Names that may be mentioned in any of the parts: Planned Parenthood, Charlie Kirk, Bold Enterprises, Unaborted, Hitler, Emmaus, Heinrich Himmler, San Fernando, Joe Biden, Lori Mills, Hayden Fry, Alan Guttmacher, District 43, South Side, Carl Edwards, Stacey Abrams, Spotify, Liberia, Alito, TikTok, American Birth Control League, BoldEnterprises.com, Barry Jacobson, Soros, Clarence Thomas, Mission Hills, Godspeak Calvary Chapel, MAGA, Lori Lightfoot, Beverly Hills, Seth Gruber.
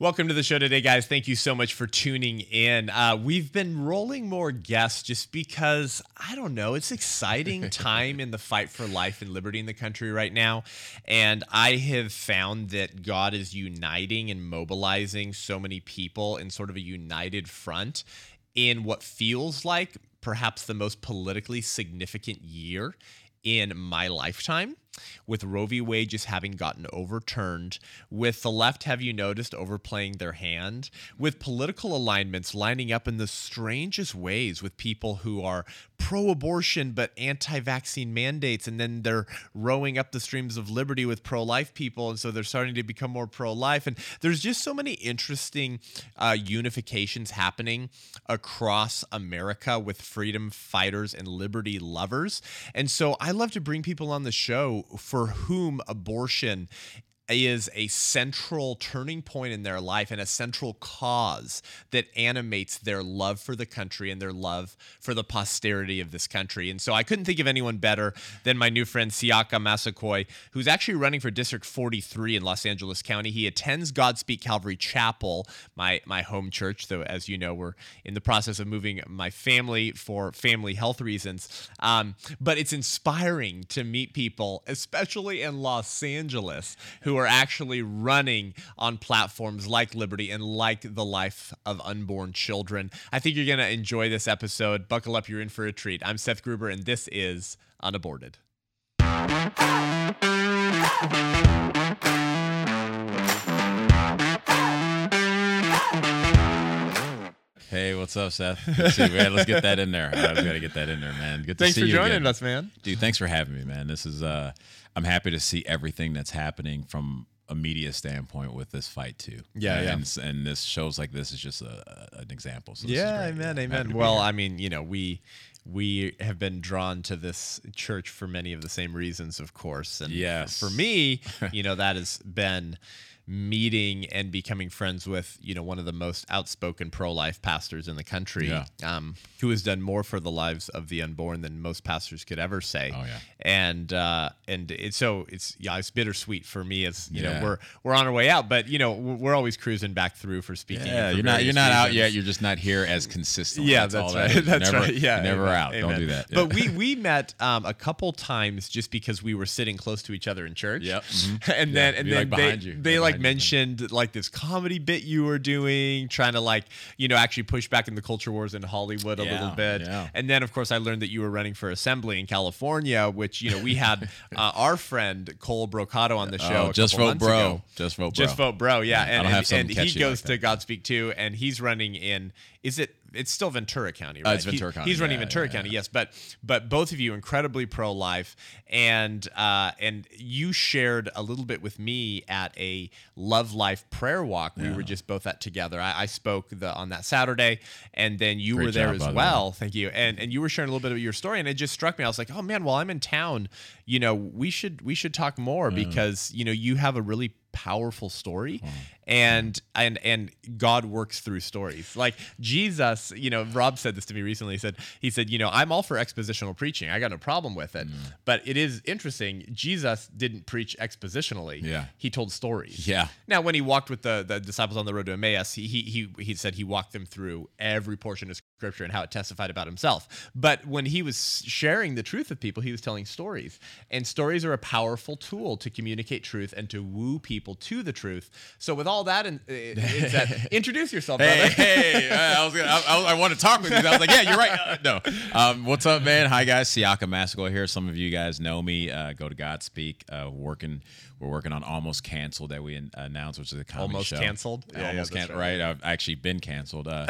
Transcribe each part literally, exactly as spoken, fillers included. Welcome to the show today, guys. Thank you so much for tuning in. Uh, we've been rolling more guests just because, I don't know, it's exciting time in the fight for life and liberty in the country right now. And I have found that God is uniting and mobilizing so many people in sort of a united front in what feels like perhaps the most politically significant year in my lifetime, with Roe v. Wade just having gotten overturned, with the left, have you noticed, overplaying their hand, with political alignments lining up in the strangest ways with people who are pro-abortion but anti-vaccine mandates, and then they're rowing up the streams of liberty with pro-life people, and so they're starting to become more pro-life. And there's just so many interesting uh, unifications happening across America with freedom fighters and liberty lovers. And so I love to bring people on the show for whom abortion is a central turning point in their life and a central cause that animates their love for the country and their love for the posterity of this country. And so I couldn't think of anyone better than my new friend Siaka Massaquoi, who's actually running for District forty-three in Los Angeles County. He attends Godspeak Calvary Chapel, my, my home church, though, as you know, we're in the process of moving my family for family health reasons. Um, but it's inspiring to meet people, especially in Los Angeles, who are actually running on platforms like liberty and like the life of unborn children. I think you're going to enjoy this episode. Buckle up, you're in for a treat. I'm Seth Gruber, and this is Unaborted. Hey, what's up, Seth? Good to see you, man. Let's get that in there. I was going to get that in there, man. Good to thanks see you. Thanks for joining again. us, man. Dude, thanks for having me, man. This is... uh I'm happy to see everything that's happening from a media standpoint with this fight too. Yeah, yeah. And, and this shows like this is just a, an example. So yeah, amen, yeah, amen. Well, I mean, you know, we we have been drawn to this church for many of the same reasons, of course. And yes. for me, you know, that has been meeting and becoming friends with, you know, one of the most outspoken pro-life pastors in the country, yeah. um, who has done more for the lives of the unborn than most pastors could ever say. Oh, yeah. And uh, and it's so it's yeah, it's bittersweet for me as you yeah. know we're we're on our way out, but you know we're always cruising back through for speaking. Yeah, you're not you're not reasons. out yet. You're just not here as consistently. Yeah, that's, that's all right. That that's never, right. Yeah, never amen. out. Amen. Don't do that. Yeah. But we we met um, a couple times just because we were sitting close to each other in church. Yep. Mm-hmm. And yeah. then and You're then like behind they, you. they like. mentioned like this comedy bit you were doing, trying to like, you know, actually push back in the culture wars in Hollywood a yeah, little bit. Yeah. And then, of course, I learned that you were running for assembly in California, which, you know, we had uh, our friend Cole Brocato on the show. Oh, just vote bro. Ago. Just vote bro. Just vote bro. Yeah. yeah and and, and he goes like to Godspeak too, and he's running in, is it, it's still Ventura County, right? Uh, it's Ventura he, County. He's running yeah, Ventura yeah, County, yeah. yes. But but both of you incredibly pro-life, and uh, and you shared a little bit with me at a Love Life prayer walk. We yeah. were just both at together. I, I spoke the, on that Saturday, and then you Great were there job, as well. Man. Thank you. And and you were sharing a little bit of your story, and it just struck me. I was like, oh man, while I'm in town, you know, we should we should talk more yeah. because you know you have a really powerful story oh, and yeah. and and God works through stories. Like Jesus, you know, Rob said this to me recently. He said, he said, you know, I'm all for expositional preaching. I got no problem with it. Mm. But it is interesting, Jesus didn't preach expositionally. Yeah. He told stories. Yeah. Now when he walked with the, the disciples on the road to Emmaus, he he he said he walked them through every portion of scripture and how it testified about himself. But when he was sharing the truth with people, he was telling stories. And stories are a powerful tool to communicate truth and to woo people to the truth. So with all that, and in, in, introduce yourself, brother. Hey, hey I was gonna, I, I want to talk with you. I was like, yeah, you're right. Uh, no, um, what's up, man? Hi, guys. Siaka Massaquoi here. Some of you guys know me. Uh, go to Godspeak. Uh, working, we're working on Almost Canceled that we in, announced, which is a comedy almost show. Canceled? Yeah, almost yeah, canceled. Right. right. I've actually been canceled. Uh,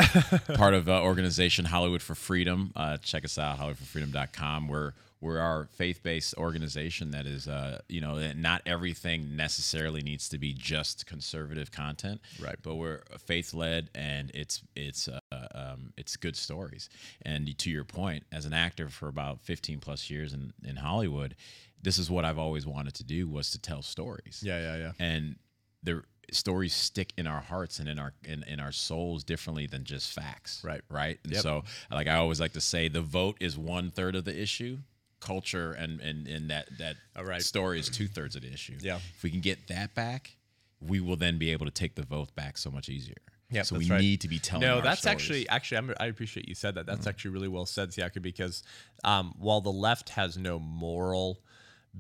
part of uh, organization Hollywood for Freedom. Uh, check us out, hollywood for freedom dot com. We're We're our faith-based organization that is, uh, you know, not everything necessarily needs to be just conservative content, right? But we're faith-led, and it's it's uh, um, it's good stories. And to your point, as an actor for about fifteen plus years in, in Hollywood, this is what I've always wanted to do was to tell stories. Yeah, yeah, yeah. And the stories stick in our hearts and in our in, in our souls differently than just facts, right? Right. And yep. so, like I always like to say, the vote is one third of the issue. Culture and, and, and that, that right. story is two thirds of the issue. Yeah. If we can get that back, we will then be able to take the vote back so much easier. Yeah, so we right. need to be telling. No, our that's stories. actually actually I'm, I appreciate you said that. That's mm-hmm. actually really well said, Siaka, because um, while the left has no moral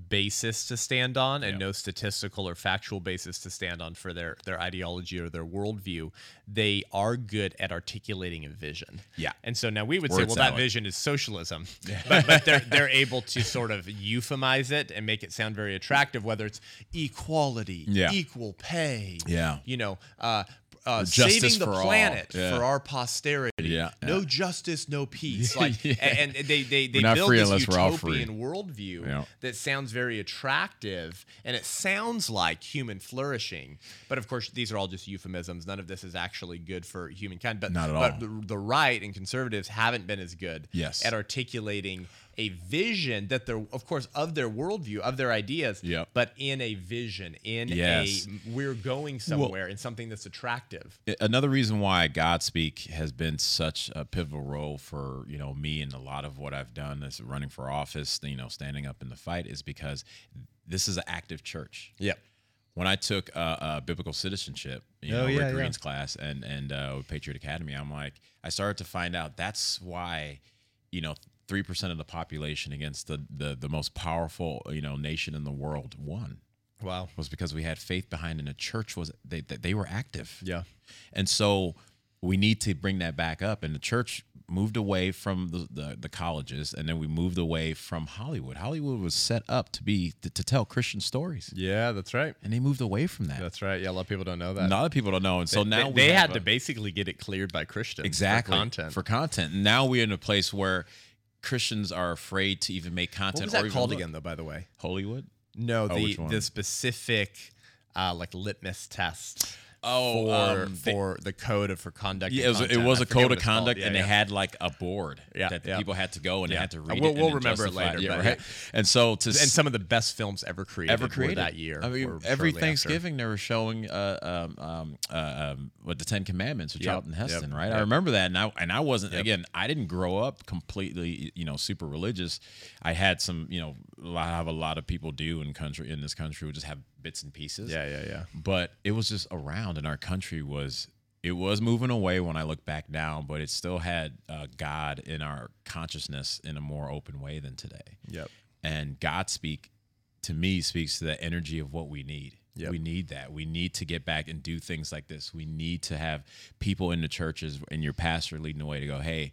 basis to stand on and yep. no statistical or factual basis to stand on for their their ideology or their worldview, they are good at articulating a vision. Yeah. And so now we would Words say, well, that vision is socialism, yeah. but, but they're they're able to sort of euphemize it and make it sound very attractive, whether it's equality, yeah. equal pay, yeah. you know, uh, Uh, saving the planet yeah. for our posterity. Yeah, yeah. No justice, no peace. Like, yeah. and, and they they they build this utopian worldview yeah. that sounds very attractive, and it sounds like human flourishing. But of course, these are all just euphemisms. None of this is actually good for humankind. But not at all. But the, the right and conservatives haven't been as good yes. at articulating a vision that they're, of course, of their worldview, of their ideas, yep. but in a vision, in yes. a, we're going somewhere, well, in something that's attractive. Another reason why Godspeak has been such a pivotal role for, you know, me and a lot of what I've done as running for office, you know, standing up in the fight, is because this is an active church. Yep. When I took uh, uh, biblical citizenship, you oh, know, yeah, Rick Green's yeah. class and, and uh, Patriot Academy, I'm like, I started to find out that's why, you know, three percent of the population against the, the the most powerful, you know, nation in the world won. Wow. Was because we had faith behind, and the church was, they they were active. Yeah. And so we need to bring that back up. And the church moved away from the, the, the colleges, and then we moved away from Hollywood. Hollywood was set up to be to, to tell Christian stories. Yeah, that's right. And they moved away from that. That's right. Yeah, a lot of people don't know that. A lot of people don't know. And they, so now they, we they had a, to basically get it cleared by Christians. Exactly. For content. For content. And now we're in a place where Christians are afraid to even make content. What was that or called look? Again, though? By the way, Hollywood. No, oh, the the specific uh, like litmus test. Oh, for, um, they, for the code of for conduct. Yeah, it was, it was a code of conduct, yeah, and yeah. they had like a board yeah, that yeah. people had to go and yeah. they had to read. We'll, it we'll remember it later. Yeah, right? And so, to and some of the best films ever created, ever created. Were that year. I mean, every Thanksgiving after. They were showing uh, um, um, uh, um, what, the Ten Commandments with yep. Charlton Heston, yep. right? Yep. I remember that, and I and I wasn't yep. again. I didn't grow up completely, you know, super religious. I had some, you know, I have a lot of people do in country in this country who just have bits and pieces. Yeah, yeah, yeah. But it was just around, and our country was, it was moving away when I look back now, but it still had uh, God in our consciousness in a more open way than today. Yep. And God speak to me speaks to the energy of what we need. Yep. We need that. We need to get back and do things like this. We need to have people in the churches and your pastor leading the way to go, hey,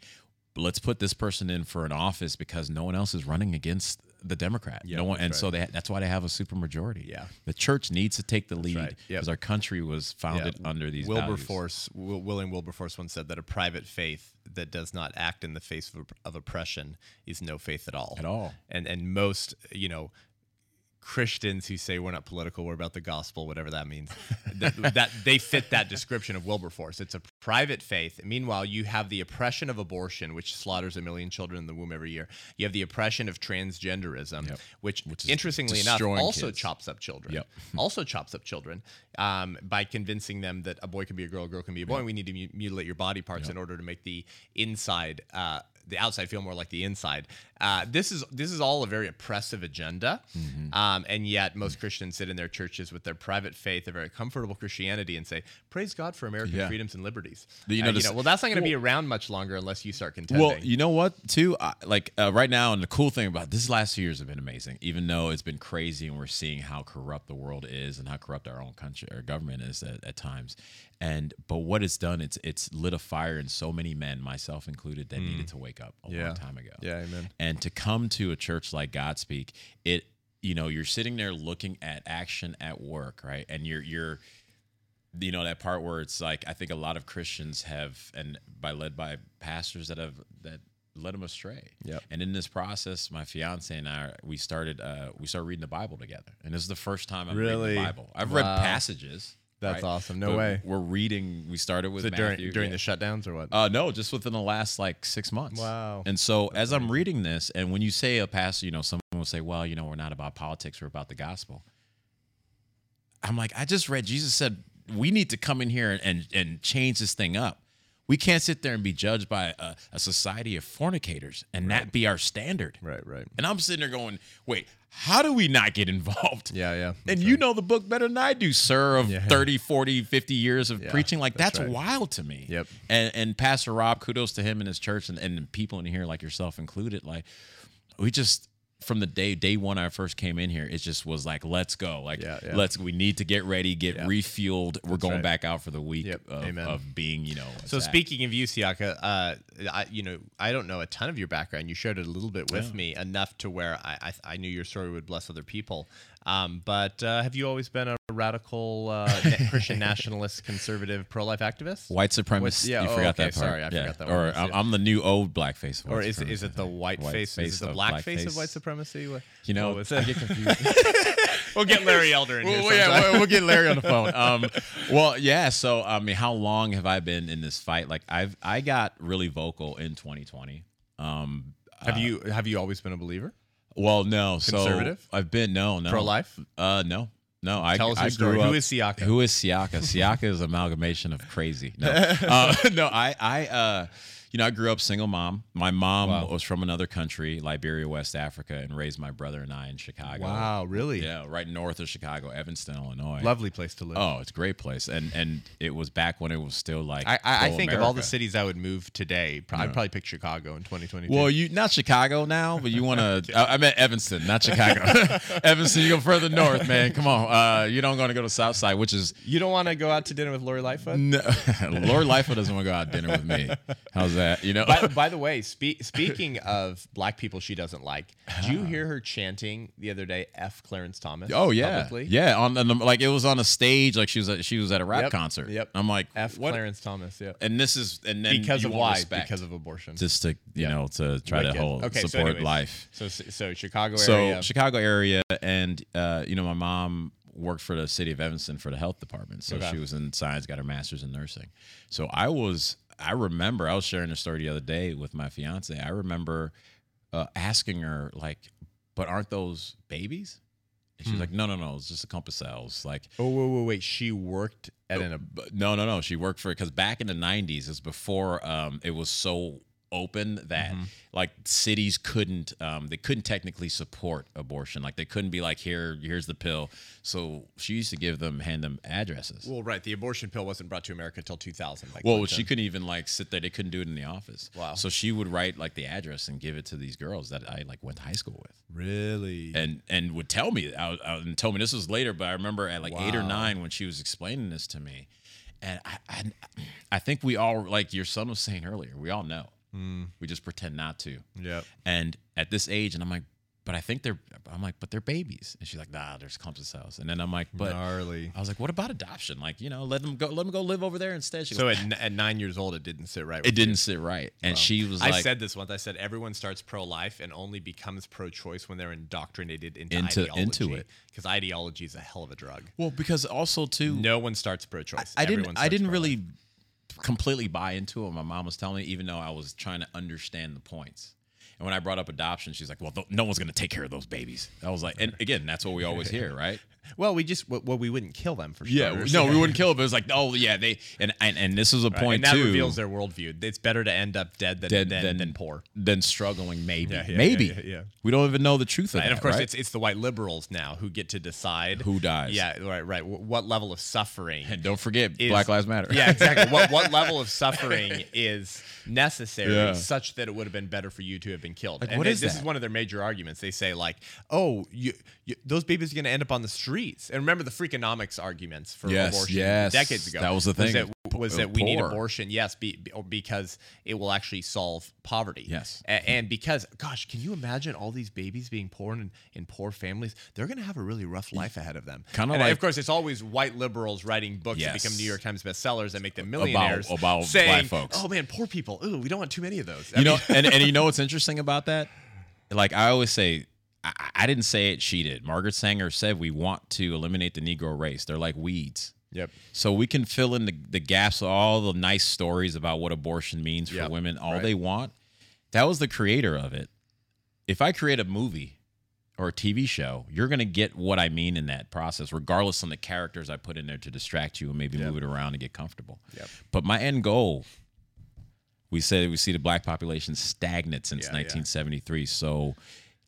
let's put this person in for an office because no one else is running against the Democrat. Yep, no one, and right. so they, that's why they have a supermajority. Yeah, the church needs to take the lead because right. yep. our country was founded yep. under these Wilberforce, values. William Wilberforce once said that a private faith that does not act in the face of, of oppression is no faith at all. At all. And and most, you know, Christians who say we're not political, we're about the gospel, whatever that means, that, that they fit that description of Wilberforce. It's a private faith. Meanwhile, you have the oppression of abortion, which slaughters a million children in the womb every year. You have the oppression of transgenderism, yep. which, which interestingly enough, also kids. chops up children. Yep. also chops up children um, by convincing them that a boy can be a girl, a girl can be a boy, yep. and we need to mu- mutilate your body parts yep. in order to make the inside, uh, the outside feel more like the inside. Uh, this is this is all a very oppressive agenda, mm-hmm. um, and yet most mm-hmm. Christians sit in their churches with their private faith, a very comfortable Christianity, and say, "Praise God for American yeah. freedoms and liberties." You know, uh, you know, well, that's not going to well, be around much longer unless you start contending. Well, you know what, too, I, like uh, right now, and the cool thing about this last few years have been amazing, even though it's been crazy, and we're seeing how corrupt the world is and how corrupt our own country, our government is at, at times. And but what it's done, it's it's lit a fire in so many men, myself included, that mm. needed to wake up a yeah. long time ago. Yeah, amen. And to come to a church like Godspeak, it you know you're sitting there looking at action at work, right? And you're you're you know that part where it's like I think a lot of Christians have and by led by pastors that have that led them astray. Yeah. And in this process, my fiance and I we started uh, we started reading the Bible together, and this is the first time I've really? read the Bible. I've wow. read passages. That's right? awesome. No but way. We're reading. We started with so Matthew. During, during yeah. the shutdowns or what? Uh, no, just within the last like six months. Wow. And so That's as crazy. I'm reading this, and when you say a pastor, you know, someone will say, well, you know, we're not about politics. We're about the gospel. I'm like, I just read Jesus said, we need to come in here and, and change this thing up. We can't sit there and be judged by a, a society of fornicators and right. that be our standard. Right, right. And I'm sitting there going, wait, how do we not get involved? Yeah, yeah. And right. you know the book better than I do, sir, of yeah. thirty, forty, fifty years of yeah, preaching. Like, that's, that's right. wild to me. Yep. And and Pastor Rob, kudos to him and his church and, and people in here, like yourself included. Like, we just, from the day, day one I first came in here, it just was like, let's go. Like, yeah, yeah. let's, we need to get ready, get yeah. refueled. We're that's going right. back out for the week yep. of, of being, you know. So attacked. Speaking of you, Siaka, uh, I, you know, I don't know a ton of your background. You shared it a little bit with yeah. me, enough to where I, I, I knew your story would bless other people. Um, but uh, have you always been a radical uh, Christian nationalist, conservative, pro-life activist? White supremacist. With, yeah, you oh, forgot okay, that part. Sorry, I yeah. forgot that one. Or was, I'm yeah. the new old blackface. Or is, is it the white face? Is it the black face of white supremacy? What, you know, what I get confused. We'll get Larry Elder in here. Well, yeah, we'll get Larry on the phone. Um, well, yeah. So, I mean, how long have I been in this fight? Like, I've I got really vocal in twenty twenty. Um, have uh, you Have you always been a believer? Well, no. Conservative? So I've been, no, no. Pro-life? Uh, no. No, I, Tell us I your story. Grew up, who is Siaka? Who is Siaka? Siaka is an amalgamation of crazy. No, uh, no I, I uh, you know, I grew up single mom. My mom wow. was from another country, Liberia, West Africa, and raised my brother and I in Chicago. Wow, really? Yeah, right north of Chicago, Evanston, Illinois. Lovely place to live. Oh, it's a great place. And and it was back when it was still like I, I, I think America. Of all the cities I would move today, probably, yeah. I'd probably pick Chicago in twenty twenty-two. Well, you not Chicago now, but you want to... I, I meant Evanston, not Chicago. Evanston, you go further north, man. Come on. Uh, you don't want to go to South Side, which is... You don't want to go out to dinner with Lori Lightfoot? No. Lori Lightfoot doesn't want to go out to dinner with me. How's that? You know. By, by the way, spe- speaking of black people she doesn't like, did you hear her chanting the other day, F Clarence Thomas? Oh, yeah. Publicly? Yeah. On, on the, like, it was on a stage. Like, she was a, she was at a rap yep. concert. Yep. I'm like... F what? Clarence Thomas, yeah. And this is... and then Because of why? Because of abortion. Just to, you yeah. know, to try Wicked. to hold, okay, support so anyways, life. So, so Chicago so area. So, Chicago area. And, uh, you know, my mom... worked for the city of Evanston for the health department. So okay. she was in science, got her master's in nursing. So I was, I remember, I was sharing a story the other day with my fiance. I remember uh, asking her, like, but aren't those babies? And she was mm. like, no, no, no, it's just a compass cells. Like, oh, wait, wait, wait. She worked at an, no, no, no. She worked for, because back in the nineties, it's before um, it was so open that mm-hmm. like cities couldn't um they couldn't technically support abortion. Like, they couldn't be like, here here's the pill. So she used to give them hand them addresses. Well, right, the abortion pill wasn't brought to America until two thousand. Like, well, Clinton. She couldn't even like sit there. They couldn't do it in the office. Wow. So she would write like the address and give it to these girls that I like went to high school with. Really? And and would tell me I, I and told me this was later, but I remember at like wow. eight or nine when she was explaining this to me, and I, I I think we all, like your son was saying earlier, we all know. Mm. We just pretend not to. Yeah. And at this age, and I'm like, but I think they're, I'm like, but they're babies. And she's like, nah, there's clumps of cells. And then I'm like, but gnarly. I was like, what about adoption? Like, you know, let them go, let them go live over there instead. She so goes, at, at nine years old, it didn't sit right. With it didn't you. sit right. And wow. she was like, I said this once. I said, everyone starts pro-life and only becomes pro-choice when they're indoctrinated into, into ideology. Into it. Because ideology is a hell of a drug. Well, because also too, no one starts pro-choice. I, I didn't, I didn't pro-life. really completely buy into it. My mom was telling me, even though I was trying to understand the points. And when I brought up adoption, she's like, well, th- no one's going to take care of those babies. I was like, and again, that's what we always hear, right? Well, we just, well, we wouldn't kill them for sure. Yeah, no, we wouldn't kill them. But it was like, oh, yeah, they, and and, and this is a right, point, too. And that too, reveals their worldview. It's better to end up dead than dead, than, than, than poor. Than struggling, maybe. Yeah, yeah, maybe. Yeah, yeah, yeah. We don't even know the truth of right, that, And, of course, right? it's it's the white liberals now who get to decide. Who dies. Yeah, right, right. What level of suffering. And don't forget, is, Black Lives Matter. Yeah, exactly. what what level of suffering is necessary yeah. such that it would have been better for you to have been killed? Like, and what they, is this that? Is one of their major arguments. They say, like, oh, you, you those babies are going to end up on the street. Streets. And remember the Freakonomics arguments for yes, abortion yes. decades ago. That was the thing. Was that, was that we need abortion, yes, be, be, because it will actually solve poverty. Yes. A- and because, gosh, can you imagine all these babies being poor and in poor families? They're going to have a really rough life ahead of them. Kind of like, of course, it's always white liberals writing books yes. that become New York Times bestsellers that make them millionaires. About, about saying, black folks. Oh man, poor people. Ooh, we don't want too many of those. I you mean, know, and, and you know what's interesting about that? Like I always say, I, I didn't say it. She did. Margaret Sanger said we want to eliminate the Negro race. They're like weeds. Yep. So we can fill in the, the gaps, all the nice stories about what abortion means for yep. women, all right. they want. That was the creator of it. If I create a movie or a T V show, you're going to get what I mean in that process, regardless on the characters I put in there to distract you and maybe yep. move it around and get comfortable. Yep. But my end goal, we said we see the black population stagnant since yeah, nineteen seventy-three. Yeah. So...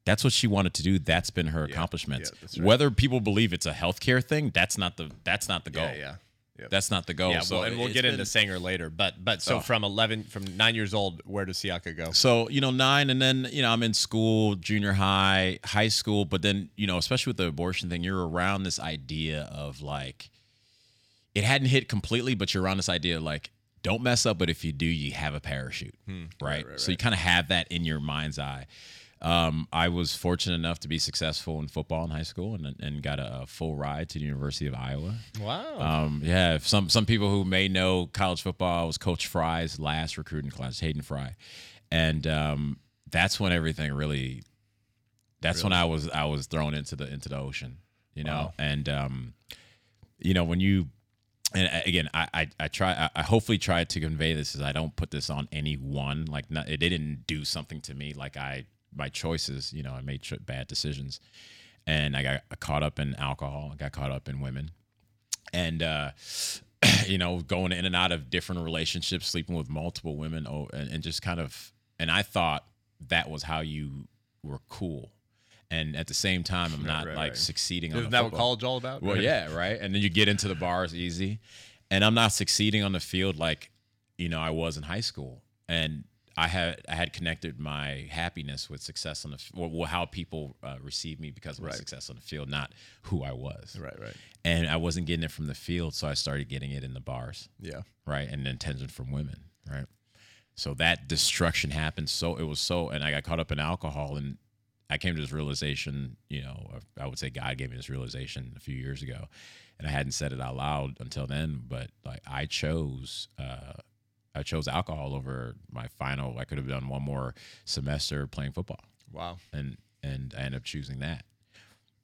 That's what she wanted to do. That's been her yeah, accomplishments. Yeah, that's right. Whether people believe it's a healthcare thing, that's not the that's not the goal. Yeah, yeah. Yep. That's not the goal. Yeah, so well, and we'll get been, into Sanger later. But but so oh. from eleven, from nine years old, where does Siaka go? So you know nine, and then you know I'm in school, junior high, high school. But then you know, especially with the abortion thing, you're around this idea of like, it hadn't hit completely, but you're around this idea of like, don't mess up. But if you do, you have a parachute, hmm. right? Right, right? So you kind of have that in your mind's eye. Um, I was fortunate enough to be successful in football in high school and and got a, a full ride to the University of Iowa. Wow. Um, yeah, some some people who may know college football was Coach Fry's last recruiting class, Hayden Fry. And um, that's when everything really that's really? when I was I was thrown into the into the ocean, you know. Wow. And um, you know, when you and again, I I, I try I, I hopefully try to convey this is I don't put this on anyone, like not, it didn't do something to me like I my choices, you know, I made bad decisions and I got caught up in alcohol. I got caught up in women and, uh, you know, going in and out of different relationships, sleeping with multiple women oh, and, and just kind of, and I thought that was how you were cool. And at the same time, I'm not right, like right. succeeding. Isn't on the that football. What college all about? Well, yeah. Right. And then you get into the bars easy and I'm not succeeding on the field. Like, you know, I was in high school and I had I had connected my happiness with success on the well, how people uh, received me because of right. my success on the field, not who I was. Right, right. And I wasn't getting it from the field, so I started getting it in the bars. Yeah. Right, and attention from women. Right. So that destruction happened. So it was so, and I got caught up in alcohol, and I came to this realization. You know, I would say God gave me this realization a few years ago, and I hadn't said it out loud until then. But like I chose. Uh, I chose alcohol over my final. I could have done one more semester playing football. Wow. And and I ended up choosing that.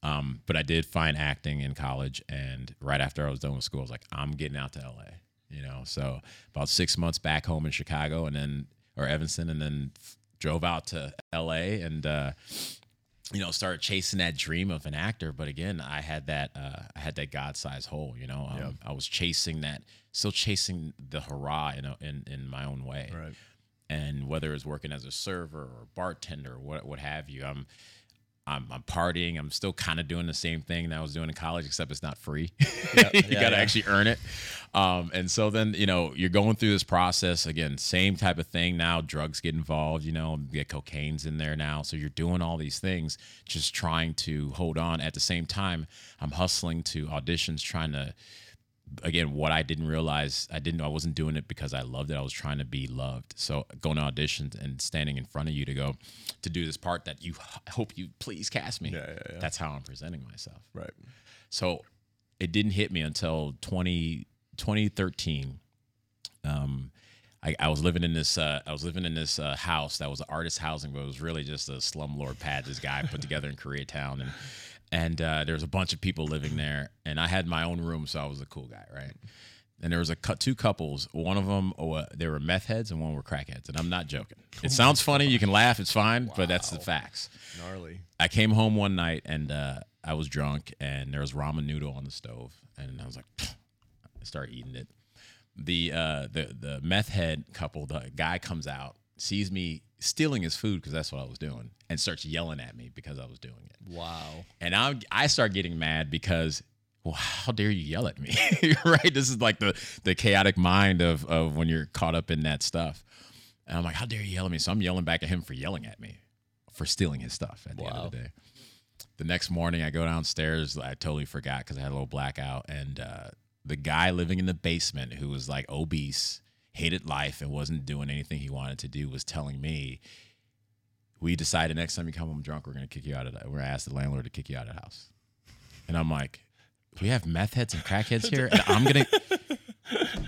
Um, but I did find acting in college. And right after I was done with school, I was like, I'm getting out to L A, you know? So about six months back home in Chicago and then, or Evanston, and then drove out to L A and, uh, you know, started chasing that dream of an actor. But again, I had that, uh, I had that God-sized hole, you know, um, yeah. I was chasing that, still chasing the hurrah in, a, in, in my own way. Right. And whether it's working as a server or bartender, or what, what have you, I'm, I'm, I'm partying. I'm still kind of doing the same thing that I was doing in college, except it's not free. Yeah, you yeah, got to yeah. actually earn it. Um, and so then, you know, you're going through this process again, same type of thing. Now drugs get involved, you know, you get cocaine's in there now. So you're doing all these things, just trying to hold on. At the same time, I'm hustling to auditions, trying to, again, what I didn't realize, I didn't know I wasn't doing it because I loved it. I was trying to be loved. So going to auditions and standing in front of you to go to do this part that you hope you please cast me. Yeah, yeah, yeah. That's how I'm presenting myself. Right. So it didn't hit me until twenty thirteen. Um, I, I was living in this, uh, I was living in this uh, house that was an artist housing, but it was really just a slumlord pad this guy put together in Koreatown. And And uh, there was a bunch of people living there, and I had my own room, so I was a cool guy, right? And there was a cu- two couples. One of them, oh, they were meth heads, and one were crack heads, and I'm not joking. It sounds funny. You can laugh. It's fine, wow. But that's the facts. Gnarly. I came home one night, and uh, I was drunk, and there was ramen noodle on the stove, and I was like, pfft. I started eating it. The, uh, the, the meth head couple, the guy comes out, sees me stealing his food because that's what I was doing, and starts yelling at me because I was doing it. Wow. And I I start getting mad because, well, how dare you yell at me? Right? This is like the the chaotic mind of of when you're caught up in that stuff. And I'm like, how dare you yell at me? So I'm yelling back at him for yelling at me for stealing his stuff at the wow. end of the day. The next morning I go downstairs. I totally forgot because I had a little blackout. And uh, the guy living in the basement who was like obese, hated life and wasn't doing anything he wanted to do was telling me, we decided next time you come home drunk, we're going to kick you out of the, we're going to ask the landlord to kick you out of the house. And I'm like, we have meth heads and crackheads here. And I'm going to,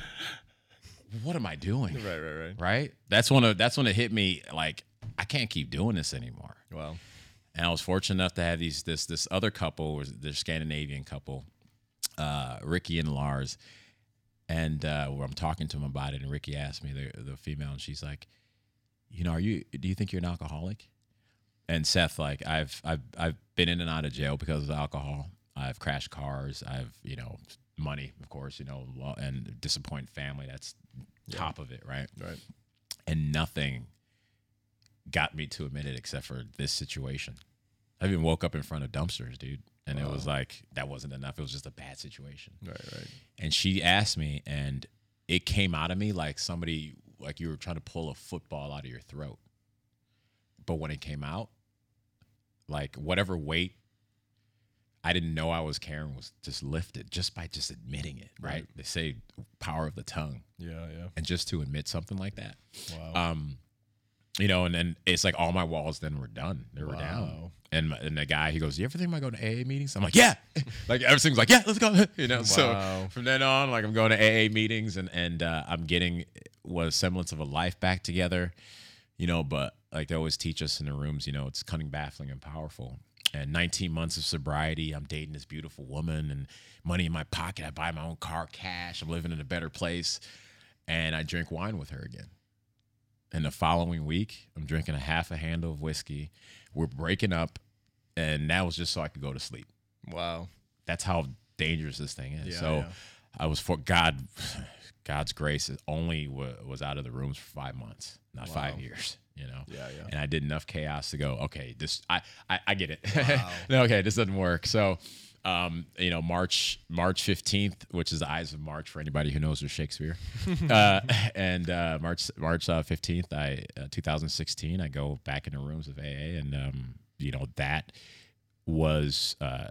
what am I doing? Right, right, right. Right. That's when, it, that's when it hit me. Like, I can't keep doing this anymore. Well, and I was fortunate enough to have these, this, this other couple was the Scandinavian couple, uh, Ricky and Lars. And uh, where I'm talking to him about it, and Ricky asked me, the, the female, and she's like, "You know, are you? Do you think you're an alcoholic?" And Seth, like, I've I've I've been in and out of jail because of alcohol. I've crashed cars. I've you know, money, of course, you know, and disappoint family. That's yeah. top of it, right? Right. And nothing got me to admit it except for this situation. I even woke up in front of dumpsters, dude. And wow. It was like, that wasn't enough. It was just a bad situation. Right, right. And she asked me, and it came out of me like somebody, like you were trying to pull a football out of your throat. But when it came out, like whatever weight I didn't know I was carrying was just lifted just by just admitting it, right? right? They say power of the tongue. Yeah, yeah. And just to admit something like that. Wow. Um, you know, and then it's like all my walls then were done. They were wow. down. And my, and the guy, he goes, "You ever think about going to A A meetings?" I'm like, "Yeah." Like everything's like, "Yeah, let's go." You know, wow. So from then on, like I'm going to A A meetings and, and uh, I'm getting what a semblance of a life back together, you know, but like they always teach us in the rooms, you know, it's cunning, baffling, and powerful. And nineteen months of sobriety, I'm dating this beautiful woman and money in my pocket. I buy my own car cash. I'm living in a better place. And I drink wine with her again. And the following week, I'm drinking a half a handle of whiskey. We're breaking up. And that was just so I could go to sleep. Wow. That's how dangerous this thing is. Yeah, so yeah. I was for God, God's grace only w- was out of the rooms for five months, not wow. five years. You know, yeah, yeah. And I did enough chaos to go, okay, this, I, I, I get it. Wow. Okay, this doesn't work. So, um, you know, March, March fifteenth, which is the Eyes of March for anybody who knows their Shakespeare. uh, and uh, March, March uh, fifteenth, I, uh, two thousand sixteen, I go back in the rooms of A A, and um, you know, that was uh,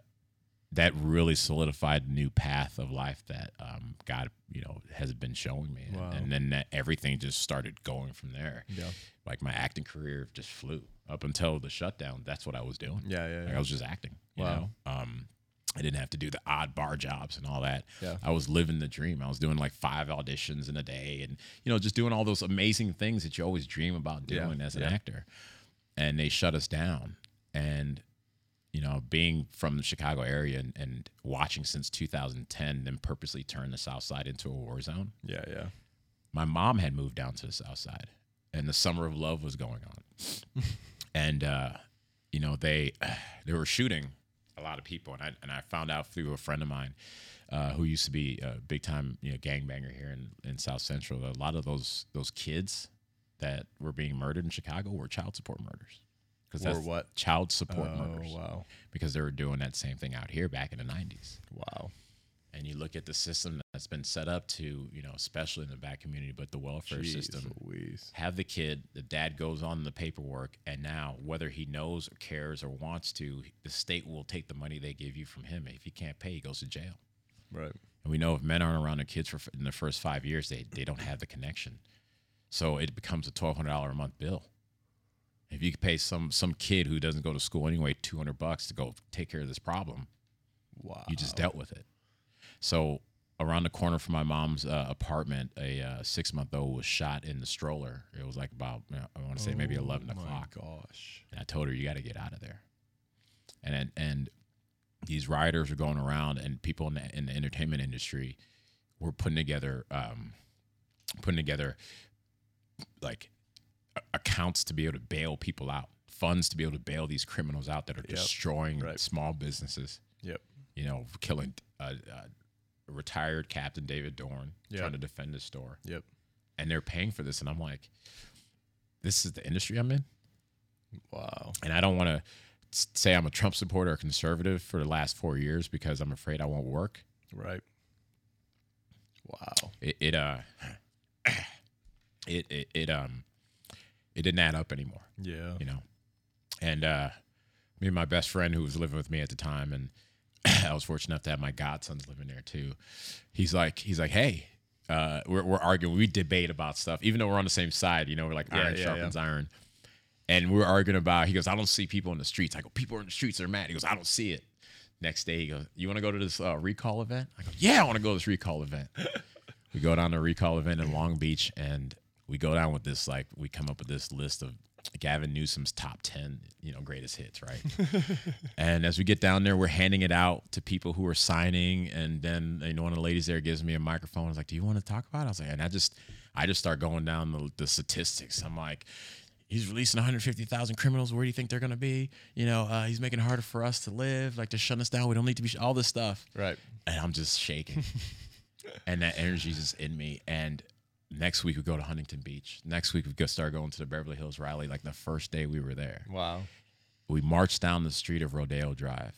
that really solidified the new path of life that um, God, you know, has been showing me, wow. and, and then that everything just started going from there. Yeah. Like my acting career just flew up until the shutdown. That's what I was doing. Yeah, yeah. yeah. Like I was just acting. You wow. know? Um, I didn't have to do the odd bar jobs and all that. Yeah. I was living the dream. I was doing like five auditions in a day, and you know, just doing all those amazing things that you always dream about doing yeah, as an yeah. actor. And they shut us down. And you know, being from the Chicago area and, and watching since two thousand ten, then purposely turn the South Side into a war zone. Yeah, yeah. My mom had moved down to the South Side. And the Summer of Love was going on, and uh, you know they they were shooting a lot of people, and I and I found out through a friend of mine uh, who used to be a big time you know gangbanger here in, in South Central. A lot of those those kids that were being murdered in Chicago were child support murders. Because that's what child support oh, murders. Wow. Because they were doing that same thing out here back in the nineties. Wow. And you look at the system that's been set up to, you know, especially in the black community, but the welfare Jeez system, Louise. Have the kid, the dad goes on the paperwork, and now whether he knows or cares or wants to, the state will take the money they give you from him. If he can't pay, he goes to jail. Right. And we know if men aren't around their kids for in the first five years, they, they don't have the connection. So it becomes a twelve hundred dollars a month bill. If you could pay some some kid who doesn't go to school anyway two hundred bucks to go take care of this problem, wow. you just dealt with it. So around the corner from my mom's uh, apartment, a uh, six-month-old was shot in the stroller. It was like about, you know, I want to say maybe eleven o'clock. Oh, gosh. And I told her, you got to get out of there. And, and and these rioters were going around, and people in the, in the entertainment industry were putting together, um, putting together like, a- accounts to be able to bail people out, funds to be able to bail these criminals out that are yep. destroying right. small businesses, Yep. you know, killing uh, uh retired Captain David Dorn yep. trying to defend his store. Yep. And they're paying for this. And I'm like, this is the industry I'm in. Wow. And I don't want to say I'm a Trump supporter or conservative for the last four years because I'm afraid I won't work. Right. Wow. It, it uh, it, it, it, um, it didn't add up anymore. Yeah. You know? And, uh, me and my best friend who was living with me at the time, and I was fortunate enough to have my godsons living there too. He's like, he's like, hey, uh, we're we're arguing, we debate about stuff, even though we're on the same side. You know, we're like yeah, iron yeah, sharpens yeah. iron, and we're arguing about. He goes, I don't see people in the streets. I go, people are in the streets, they're mad. He goes, I don't see it. Next day, he goes, you want to go to this uh, recall event? I go, yeah, I want to go to this recall event. We go down to a recall event in Long Beach, and we go down with this like we come up with this list of. Gavin Newsom's top ten, you know, greatest hits, right? And as we get down there, we're handing it out to people who are signing, and then you know, one of the ladies there gives me a microphone. I was like, "Do you want to talk about it?" I was like, and I just, I just start going down the, the statistics. I'm like, he's releasing one hundred fifty thousand criminals. Where do you think they're gonna be? You know, uh, he's making it harder for us to live. Like they're shutting us down. We don't need to be sh- all this stuff, right? And I'm just shaking, and that energy's just in me, and. Next week, we go to Huntington Beach. Next week, we go start going to the Beverly Hills rally, like the first day we were there. Wow. we marched down the street of Rodeo Drive,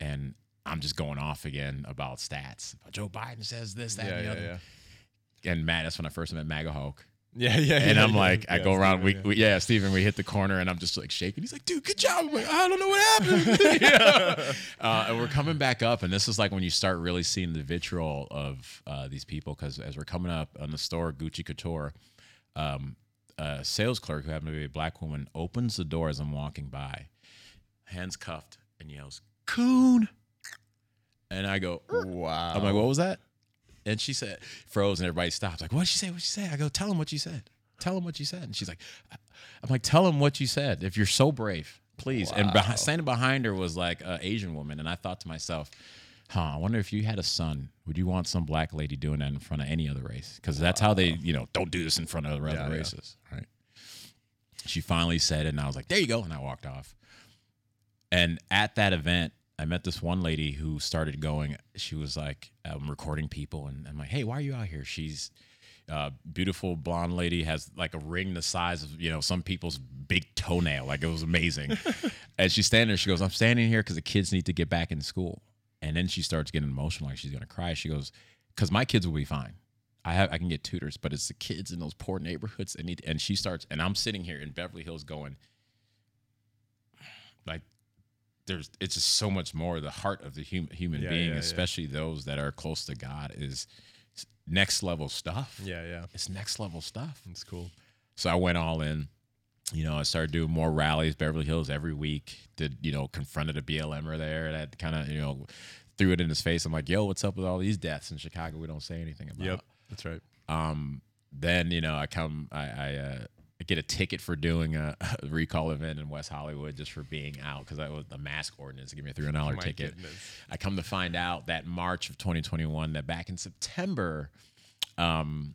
and I'm just going off again about stats. Joe Biden says this, that, yeah, and the yeah, other. Yeah. And Matt, that's when I first met MAGA Hulk. Yeah, yeah. And yeah, I'm yeah, like, yeah, I go yeah, around, Steven, we, yeah. We, yeah, Steven, we hit the corner, and I'm just like shaking. He's like, dude, good job. I'm like, I don't know what happened. yeah. uh, and we're coming back up, and this is like when you start really seeing the vitriol of uh, these people, because as we're coming up on the store, Gucci Couture, um, a sales clerk who happened to be a black woman opens the door as I'm walking by, hands cuffed, and yells, coon. And I go, wow. I'm like, what was that? And she said, froze, and everybody stopped. Like, what did she say? What did she say? I go, tell him what you said. Tell him what you said. And she's like, I'm like, tell him what you said. If you're so brave, please. Wow. And be- standing behind her was like an Asian woman. And I thought to myself, huh, I wonder if you had a son, would you want some black lady doing that in front of any other race? Because wow. that's how they, you know, don't do this in front of other yeah, races. Yeah. Right? She finally said it, and I was like, there you go. And I walked off. And at that event, I met this one lady who started going, she was like, um, recording people. And I'm like, hey, why are you out here? She's a uh, beautiful blonde lady, has like a ring the size of, you know, some people's big toenail. Like, it was amazing. And she's standing there. She goes, I'm standing here because the kids need to get back in school. And then she starts getting emotional, like she's going to cry. She goes, because my kids will be fine. I have, I can get tutors, but it's the kids in those poor neighborhoods that need to, and she starts, and I'm sitting here in Beverly Hills going, like, there's, it's just so much more. The heart of the human human yeah, being, yeah, especially yeah. those that are close to God, is next level stuff. Yeah, yeah. It's next level stuff. It's cool. So I went all in. You know, I started doing more rallies, Beverly Hills every week. Did, you know, confronted a B L M-er there that kind of, you know, threw it in his face. I'm like, yo, what's up with all these deaths in Chicago we don't say anything about? Yep, that's right. Um, then, you know, I come, I, I uh, get a ticket for doing a, a recall event in West Hollywood just for being out, because that was the mask ordinance. They gave me a three hundred dollars oh ticket. Goodness. I come to find out that March of twenty twenty-one, that back in September, um,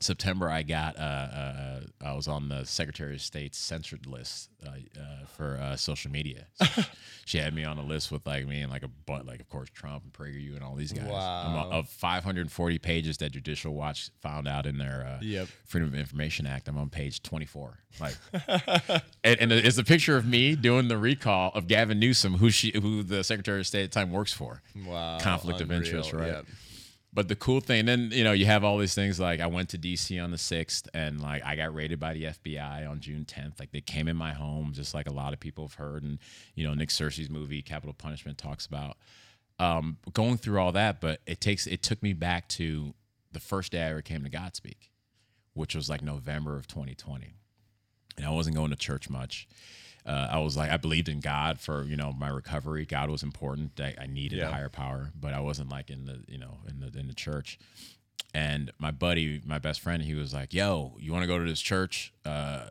September, I got, uh, uh, I was on the Secretary of State's censored list uh, uh, for uh, social media. So she had me on a list with like me and like a butt, like, of course, Trump and PragerU and all these guys. Wow. Of five hundred forty pages that Judicial Watch found out in their uh, yep. Freedom of Information Act, I'm on page twenty-four. Like, and, and it's a picture of me doing the recall of Gavin Newsom, who she, who the Secretary of State at the time works for. Wow. Conflict Unreal. Of interest, right? Yep. But the cool thing, then, you know, you have all these things like I went to D C on the sixth, and like I got raided by the F B I on June tenth. Like, they came in my home, just like a lot of people have heard. And, you know, Nick Searcy's movie, Capital Punishment, talks about um, going through all that. But it takes it took me back to the first day I ever came to Godspeak, which was like November of twenty twenty. And I wasn't going to church much. Uh, I was like, I believed in God for, you know, my recovery. God was important. I, I needed yeah. a higher power, but I wasn't like in the, you know, in the, in the church. And my buddy, my best friend, he was like, yo, you want to go to this church? Uh,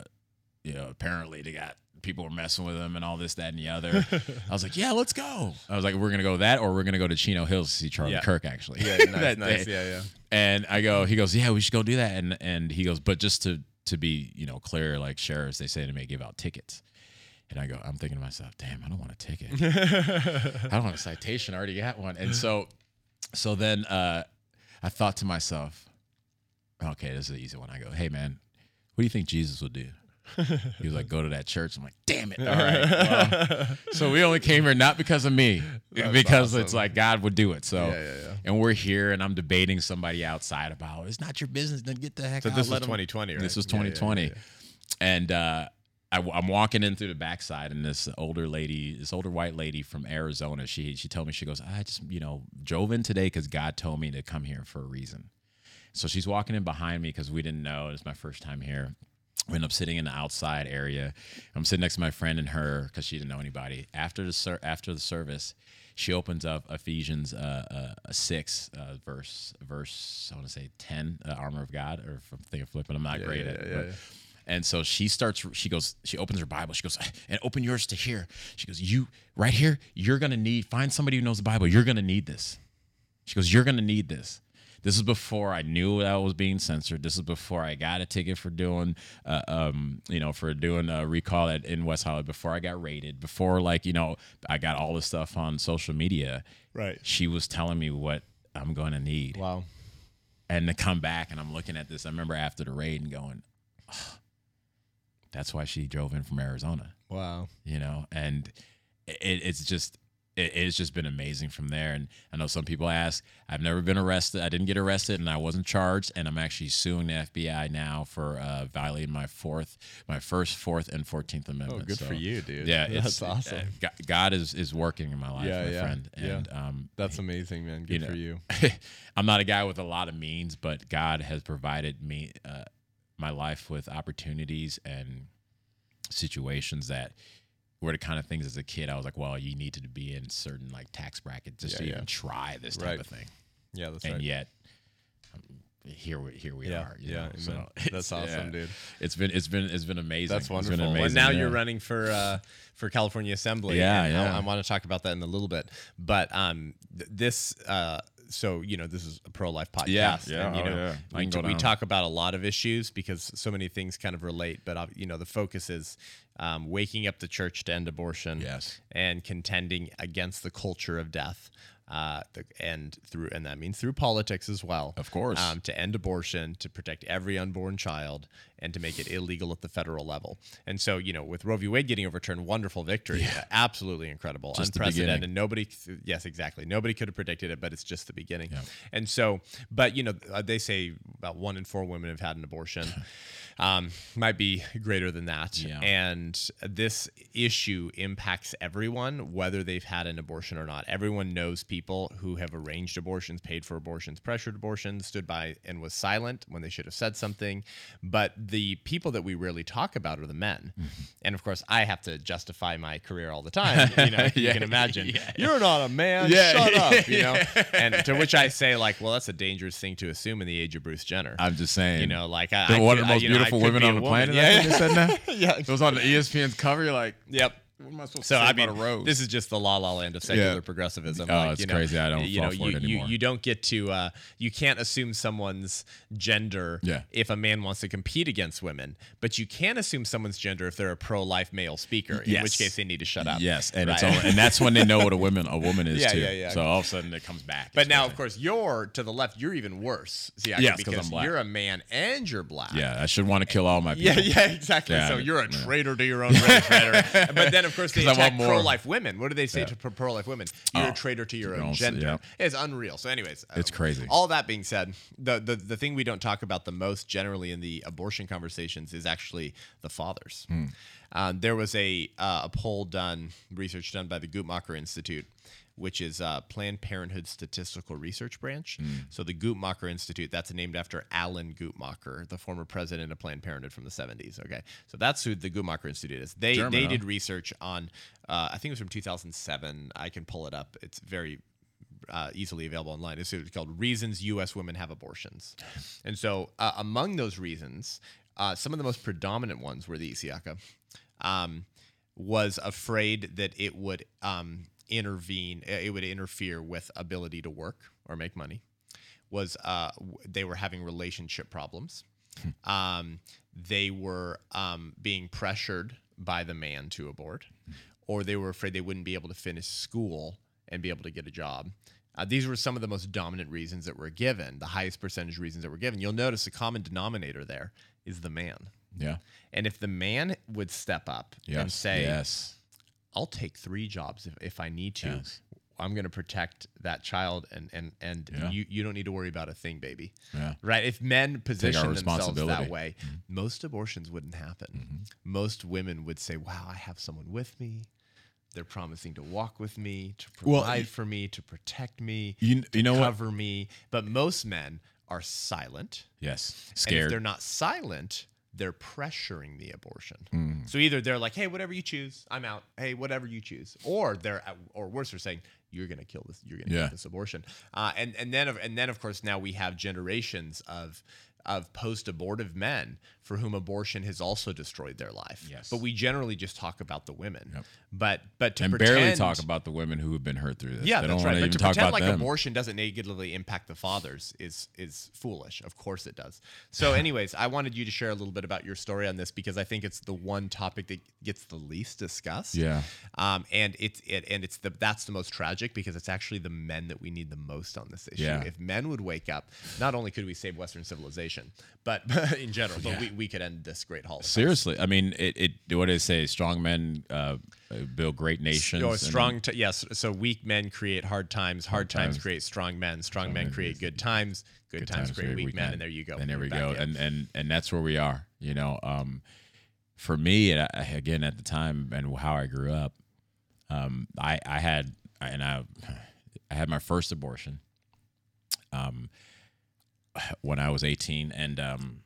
you know, apparently they got, people were messing with them and all this, that, and the other. I was like, yeah, let's go. I was like, we're going to go to that, or we're going to go to Chino Hills to see Charlie yeah. Kirk, actually. Yeah, nice, nice. Yeah, yeah. And I go, he goes, yeah, we should go do that. And, and he goes, but just to, to be, you know, clear, like sheriffs, they say to me, give out tickets. And I go, I'm thinking to myself, damn, I don't want a ticket. I don't want a citation. I already got one. And so so then uh, I thought to myself, okay, this is an easy one. I go, hey, man, what do you think Jesus would do? He was like, go to that church. I'm like, damn it. All right. Well, so we only came here not because of me, That's because awesome. It's like God would do it. So, yeah, yeah, yeah. And we're here, and I'm debating somebody outside about, it's not your business, then get the heck so out of here. So this was twenty twenty, right? This was twenty twenty. Yeah, yeah, yeah, yeah. And, uh, I, I'm walking in through the backside, and this older lady, this older white lady from Arizona, she she told me, she goes, I just, you know, drove in today because God told me to come here for a reason. So she's walking in behind me because we didn't know. It's my first time here. We end up sitting in the outside area. I'm sitting next to my friend and her because she didn't know anybody. After the ser- after the service, she opens up Ephesians uh, uh, six uh, verse verse I want to say ten, uh, armor of God, or if I'm thinking flip, but I'm not yeah, great yeah, at it. Yeah, yeah. And so she starts, she goes, she opens her Bible. She goes, and open yours to here. She goes, you, right here, you're going to need, find somebody who knows the Bible. You're going to need this. She goes, you're going to need this. This is before I knew that I was being censored. This is before I got a ticket for doing, uh, um, you know, for doing a recall at, in West Hollywood, before I got raided, before, like, you know, I got all this stuff on social media. Right. She was telling me what I'm going to need. Wow. And to come back, and I'm looking at this. I remember after the raid and going, oh, That's why she drove in from Arizona. Wow. You know, and it, it's just it, it's just been amazing from there. And I know some people ask, I've never been arrested. I didn't get arrested, and I wasn't charged. And I'm actually suing the F B I now for uh, violating my fourth, my first, fourth, and fourteenth Amendments. Oh, good so, for you, dude. Yeah, that's it's, awesome. Uh, God is is working in my life, yeah, my yeah, friend. And yeah. um, that's amazing, man. Good you know, for you. I'm not a guy with a lot of means, but God has provided me uh, my life with opportunities and situations that were the kind of things as a kid I was like, well, you needed to be in certain like tax brackets just yeah, to yeah. even try this type right. of thing. Yeah, that's and right. And yet, um, here we here we yeah. are. You yeah, know? So that's awesome, yeah. dude. It's been it's been it's been amazing. That's wonderful. It's been amazing. And now yeah. you're running for uh, for California Assembly. Yeah, and yeah. I, I want to talk about that in a little bit, but um, th- this. Uh, So, you know, this is a pro-life podcast. Yeah, yeah, and, you know, oh, yeah. we, t- we talk about a lot of issues because so many things kind of relate. But, you know, the focus is um, waking up the church to end abortion yes. and contending against the culture of death. Uh, the, and through and that means through politics as well. Of course. Um, to end abortion, to protect every unborn child, and to make it illegal at the federal level. And so, you know, with Roe v. Wade getting overturned, wonderful victory. Yeah. Absolutely incredible. Just unprecedented. And nobody, yes, exactly. Nobody could have predicted it, but it's just the beginning. Yeah. And so, but, you know, they say about one in four women have had an abortion. um, might be greater than that. Yeah. And this issue impacts everyone, whether they've had an abortion or not. Everyone knows people. People who have arranged abortions, paid for abortions, pressured abortions, stood by and was silent when they should have said something. But the people that we rarely talk about are the men. Mm-hmm. And of course, I have to justify my career all the time. You know, yeah, you can imagine. Yeah, yeah. You're not a man. Yeah. Shut up. You know. Yeah. And to which I say, like, well, that's a dangerous thing to assume in the age of Bruce Jenner. I'm just saying. You know, like I, one I, of the most I, beautiful know, women on the woman. planet. Yeah. That's what they said now. Yeah. It was on the E S P N's cover. You're like, yep. What am I supposed so, to say I mean, about a rose? This is just the la la land of secular yeah. progressivism. Oh, like, it's you know, crazy. I don't you fall know, for you, it anymore. You, you don't get to, uh, you can't assume someone's gender yeah. if a man wants to compete against women, but you can assume someone's gender if they're a pro-life male speaker, yes. in which case they need to shut up. Yes, and right? it's all, and that's when they know what a woman a woman is yeah, too. Yeah, yeah. So all of a sudden it comes back. But it's now, crazy. Of course, you're to the left. You're even worse. See, I yes, because I'm black. You're a man and you're black. Yeah, I should want to kill all my people. Yeah, yeah, exactly. Yeah, so I mean, you're a traitor yeah. to your own race, traitor. But then. Of course, they attack pro-life women. What do they say yeah. to pro-life women? You're oh, a traitor to your own gender. Yeah. It's unreal. So anyways. It's um, crazy. All that being said, the, the the thing we don't talk about the most generally in the abortion conversations is actually the fathers. Mm. Um, there was a, uh, a poll done, research done by the Guttmacher Institute, which is uh, Planned Parenthood Statistical Research Branch. Mm. So the Guttmacher Institute, that's named after Alan Guttmacher, the former president of Planned Parenthood from the seventies. Okay, so that's who the Guttmacher Institute is. They German, they huh? did research on, uh, I think it was from two thousand seven. I can pull it up. It's very uh, easily available online. It's called Reasons U S Women Have Abortions. And so uh, among those reasons, uh, some of the most predominant ones were the Siaka, um, was afraid that it would... Um, intervene it would interfere with ability to work or make money, was uh they were having relationship problems. um they were um being pressured by the man to abort, or they were afraid they wouldn't be able to finish school and be able to get a job. Uh, these were some of the most dominant reasons that were given, the highest percentage reasons that were given. You'll notice the common denominator there is the man. Yeah. And if the man would step up yes. and say yes, I'll take three jobs if, if I need to. Yes. I'm going to protect that child, and and, and yeah. you, you don't need to worry about a thing, baby. Yeah. Right? If men position themselves that way, mm-hmm. most abortions wouldn't happen. Mm-hmm. Most women would say, wow, I have someone with me. They're promising to walk with me, to provide well, you, for me, to protect me, you, to you know cover what? me. But most men are silent. Yes, scared. And if they're not silent... they're pressuring the abortion. Mm. So either they're like, hey, whatever you choose, I'm out. Hey, whatever you choose. Or they're, or worse, they're saying, you're going to kill this, you're going to yeah. kill this abortion. Uh, and, and then, and then of course, now we have generations of, of post-abortive men for whom abortion has also destroyed their life. Yes. But we generally just talk about the women. Yep. But but to and pretend... barely talk about the women who have been hurt through this. Yeah, they that's don't right. But to talk pretend about like them. Abortion doesn't negatively impact the fathers is is foolish. Of course it does. So anyways, I wanted you to share a little bit about your story on this because I think it's the one topic that gets the least discussed. Yeah. Um, and it's it and it's the that's the most tragic because it's actually the men that we need the most on this issue. Yeah. If men would wake up, not only could we save Western civilization, conversation, but in general, but yeah. we, we could end this great holocaust. Seriously. I mean, it, it what do they say? Strong men uh, build great nations. Oh, strong. T- yes. So weak men create hard times. Hard, hard times, times create strong men. Strong, strong men, men create good times. Good, good times, times create weak men. men. And there you go. And there we go. And, and, and that's where we are, you know, um, for me, and I, again, at the time and how I grew up, um, I, I had, and I, I had my first abortion, um, when I was eighteen, and um,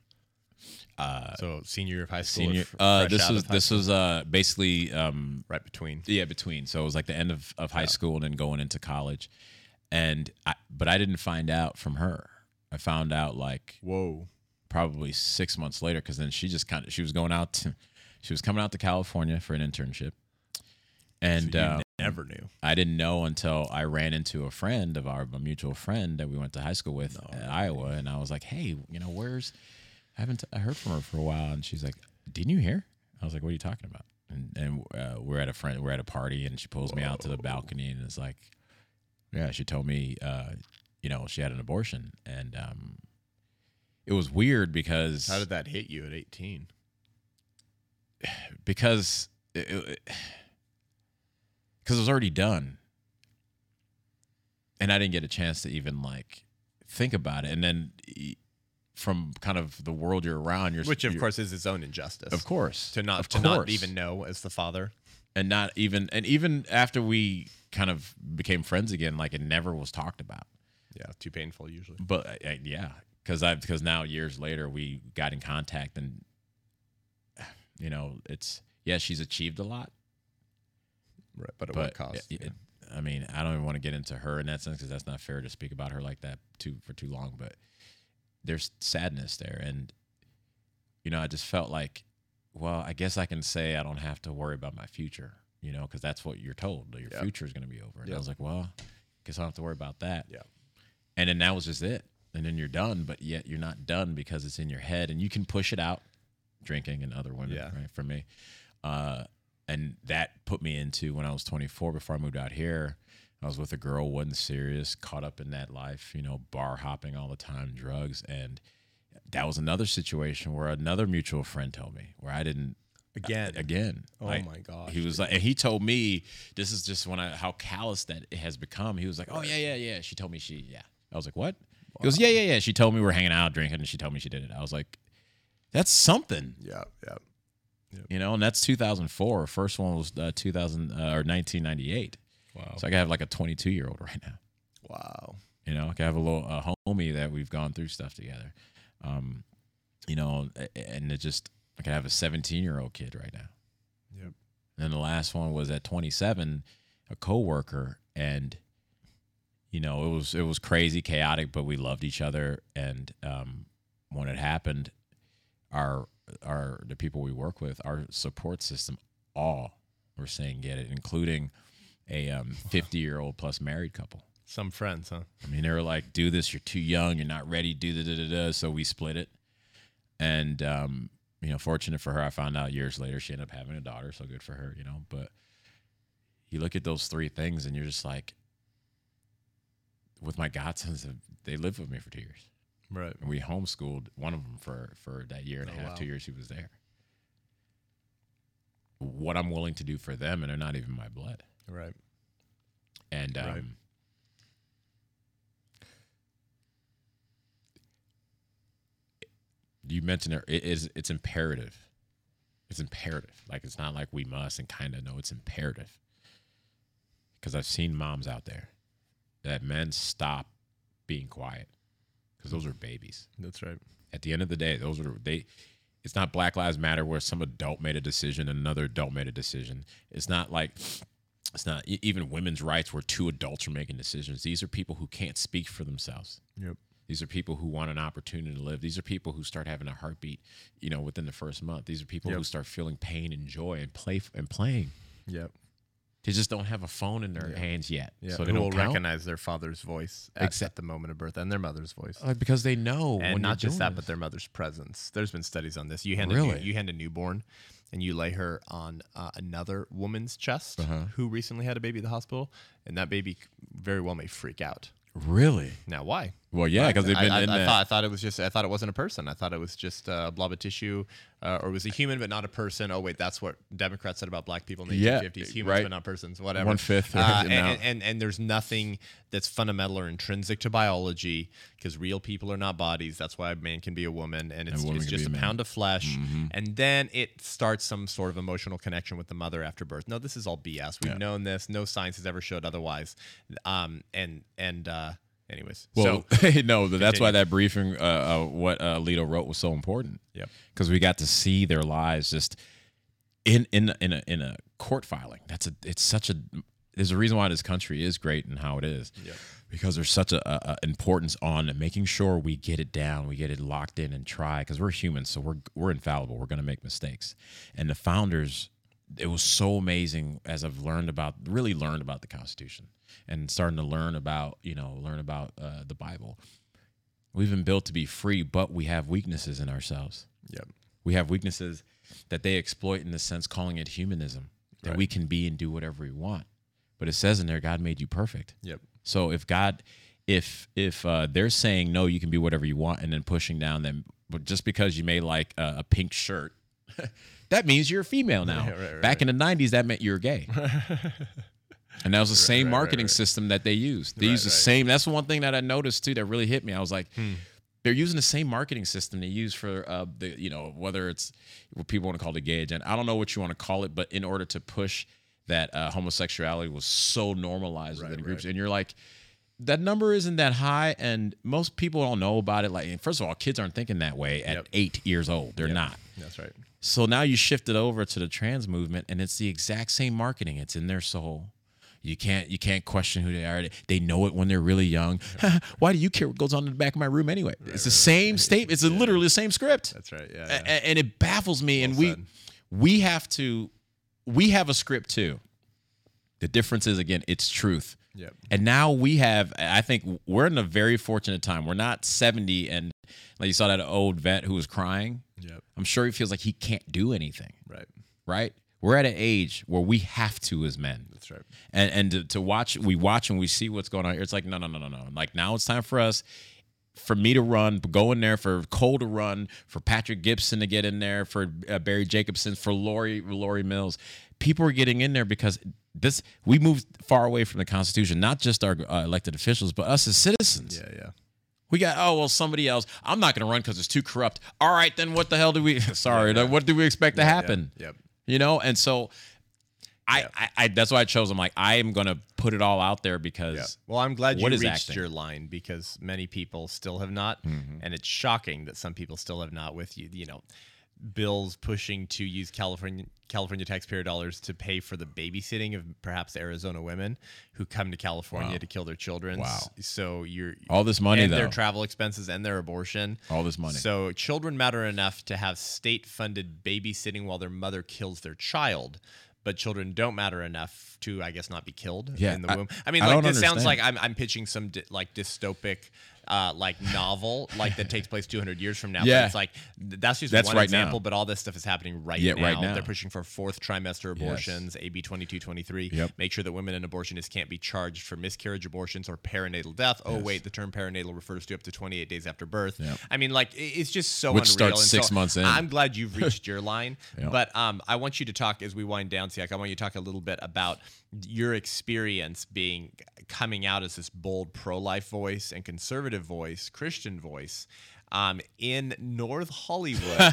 uh, so senior year of high school. Senior, uh, this was this was uh basically um right between. Yeah, between. So it was like the end of, of high yeah. school and then going into college, and I, but I didn't find out from her. I found out like whoa, probably six months later, because then she just kind of she was going out, to, she was coming out to California for an internship, and so uh, never knew. I didn't know until I ran into a friend of our a mutual friend that we went to high school with no, in right. Iowa, and I was like, "Hey, you know, where's?" I haven't t- I heard from her for a while, and she's like, "Didn't you hear?" I was like, "What are you talking about?" And and uh, we're at a friend, we're at a party, and she pulls Whoa. me out to the balcony, and it's like, "Yeah," she told me, uh, you know, she had an abortion, and um, it was weird because how did that hit you at eighteen? Because. It, it, Because it was already done, and I didn't get a chance to even like think about it. And then, from kind of the world you're around, you're which of you're, course is its own injustice. Of course, to not to course. not even know as the father, and not even and even after we kind of became friends again, like it never was talked about. Yeah, too painful usually. But I, I, yeah, because I because now years later we got in contact, and you know it's yeah she's achieved a lot. Right, but at but what cost? It, yeah. it, I mean, I don't even want to get into her in that sense because that's not fair to speak about her like that too for too long. But there's sadness there, and you know, I just felt like, well, I guess I can say I don't have to worry about my future, you know, because that's what you're told. Your yep. future is going to be over. And yep. I was like, well, I guess I don't have to worry about that. Yeah. And then that was just it, and then you're done. But yet you're not done because it's in your head, and you can push it out, drinking and other women. Yeah. Right. For me. Uh, And that put me into when I was twenty-four, before I moved out here, I was with a girl, wasn't serious, caught up in that life, you know, bar hopping all the time, drugs. And that was another situation where another mutual friend told me where I didn't. Again. Uh, again. Oh, like, my gosh. He was dude. like, and he told me, this is just when I, how callous that it has become. He was like, oh, yeah, yeah, yeah. She told me she, yeah. I was like, what? Wow. He goes, yeah, yeah, yeah. She told me we're hanging out drinking and she told me she did it. I was like, that's something. Yeah, yeah. You know, and that's two thousand four. First one was uh, two thousand uh, or nineteen ninety-eight. Wow. So I can have like a twenty-two-year-old right now. Wow. You know, I can have a little a homie that we've gone through stuff together. Um, you know, and it just I can have a seventeen-year-old kid right now. Yep. And then the last one was at twenty-seven, a coworker, and you know it was it was crazy, chaotic, but we loved each other. And um, when it happened, our Our the people we work with, our support system, all were saying get it, including a um, fifty-year-old plus married couple. Some friends, huh? I mean, they were like, "Do this. You're too young. You're not ready. Do da da da." So we split it, and um, you know, fortunate for her, I found out years later she ended up having a daughter. So good for her, you know. But you look at those three things, and you're just like, with my godsons, they lived with me for two years. Right, and we homeschooled one of them for, for that year and oh, a half, wow. two years he was there. What I'm willing to do for them, and they're not even my blood. Right, and um, right. you mentioned it, it is it's imperative. It's imperative. Like it's not like we must and kind of no, it's imperative. Because I've seen moms out there that men stop being quiet. Those are babies. That's right. At the end of the day, those are they. It's not Black Lives Matter where some adult made a decision and another adult made a decision. It's not like it's not even women's rights where two adults are making decisions. These are people who can't speak for themselves. Yep. These are people who want an opportunity to live. These are people who start having a heartbeat, you know, within the first month. These are people yep. who start feeling pain and joy and play and playing. Yep. They just don't have a phone in their yeah. hands yet. Yeah. So they Who don't will count. recognize their father's voice at, Except, at the moment of birth and their mother's voice. Like because they know. And when not just that, this. but their mother's presence. There's been studies on this. You hand, really? a, you hand a newborn and you lay her on uh, another woman's chest uh-huh. who recently had a baby at the hospital. And that baby very well may freak out. Really? Now, why? Well, yeah, because they've been I, I, in I, that. Thought, I thought it was just. I thought it wasn't a person. I thought it was just a blob of tissue, uh, or it was a human but not a person. Oh wait, that's what Democrats said about black people in the yeah, eighteen fifties. Humans right. but not persons. Whatever. One fifth. Uh, and, and, and and there's nothing that's fundamental or intrinsic to biology, because real people are not bodies. That's why a man can be a woman, and it's, woman it's just a, a pound of flesh. Mm-hmm. And then it starts some sort of emotional connection with the mother after birth. No, this is all B S. We've yeah. known this. No science has ever showed otherwise. Um, and and. Uh, Anyways, well, so, no, that's continue. Why that briefing, uh, uh, what uh, Alito wrote, was so important. Yeah, because we got to see their lives just in in in a, in a court filing. That's a it's such a there's a reason why this country is great and how it is. Yeah, because there's such a, a importance on making sure we get it down, we get it locked in, and try, because we're humans, so we're we're infallible. We're gonna make mistakes, and the founders. It was so amazing as I've learned about, really learned about the Constitution and starting to learn about, you know, learn about uh, the Bible. We've been built to be free, but we have weaknesses in ourselves. Yep. We have weaknesses that they exploit in the sense, calling it humanism, that right. we can be and do whatever we want. But it says in there, God made you perfect. Yep. So if God, if if uh, they're saying, no, you can be whatever you want, and then pushing down them, but just because you made like a, a pink shirt, that means you're a female now. Yeah, right, right, Back right. in the nineties, that meant you were gay. And that was the right, same right, marketing right, right. system that they used. They right, used the right. same. That's the one thing that I noticed, too, that really hit me. I was like, hmm. they're using the same marketing system they use for, uh, the, you know, whether it's what people want to call the gay agenda. I don't know what you want to call it, but in order to push that uh, homosexuality was so normalized right, within right. groups. And you're like, that number isn't that high, and most people don't know about it. Like, first of all, kids aren't thinking that way at yep. eight years old. They're yep. not. That's right. So now you shift it over to the trans movement, and it's the exact same marketing. It's in their soul. You can't you can't question who they are. They know it when they're really young. Why do you care what goes on in the back of my room anyway? Right, it's the right, same right. statement. It's yeah. literally the same script. That's right. Yeah. yeah. A- and it baffles me. Well and we said. we have to we have a script too. The difference is, again, it's truth. Yep. And now we have, I think we're in a very fortunate time. We're not seventy, and like you saw that old vet who was crying. Yep. I'm sure he feels like he can't do anything. Right. Right? We're at an age where we have to as men. That's right. And and to, to watch, we watch and we see what's going on here. It's like, no, no, no, no, no. Like, now it's time for us, for me to run, go in there, for Cole to run, for Patrick Gibson to get in there, for uh, Barry Jacobson, for Lori, Lori Mills. People are getting in there because this we moved far away from the Constitution, not just our uh, elected officials, but us as citizens. Yeah, yeah. We got, oh, well, somebody else. I'm not going to run because it's too corrupt. All right, then what the hell do we, sorry, yeah, yeah. what do we expect yeah, to happen? Yep. Yeah, yeah. You know, and so I, yeah. I, I, that's why I chose, I'm like, I am going to put it all out there because. Yeah. Well, I'm glad you reached acting? your line, because many people still have not. Mm-hmm. And it's shocking that some people still have not with you, you know. Bills pushing to use California California taxpayer dollars to pay for the babysitting of perhaps Arizona women who come to California wow. to kill their children. Wow! So you're all this money and though. their travel expenses and their abortion. All this money. So children matter enough to have state-funded babysitting while their mother kills their child. But children don't matter enough to, I guess, not be killed yeah, in the I, womb. I mean, I like this understand. sounds like I'm I'm pitching some di- like dystopic, uh, like novel, like that takes place two hundred years from now. Yeah, but it's like that's just that's one right example. Now. But all this stuff is happening right, yeah, now. right now. They're pushing for fourth trimester abortions, yes. A B twenty-two twenty-three. Yep. Make sure that women and abortionists can't be charged for miscarriage abortions or perinatal death. Oh yes. wait, the term perinatal refers to up to twenty-eight days after birth. Yep. I mean, like it's just so Which unreal. Which starts and six so months in. I'm glad you've reached your line, yep. but um, I want you to talk as we wind down. I want you to talk a little bit about your experience being coming out as this bold pro-life voice and conservative voice, Christian voice, um, in North Hollywood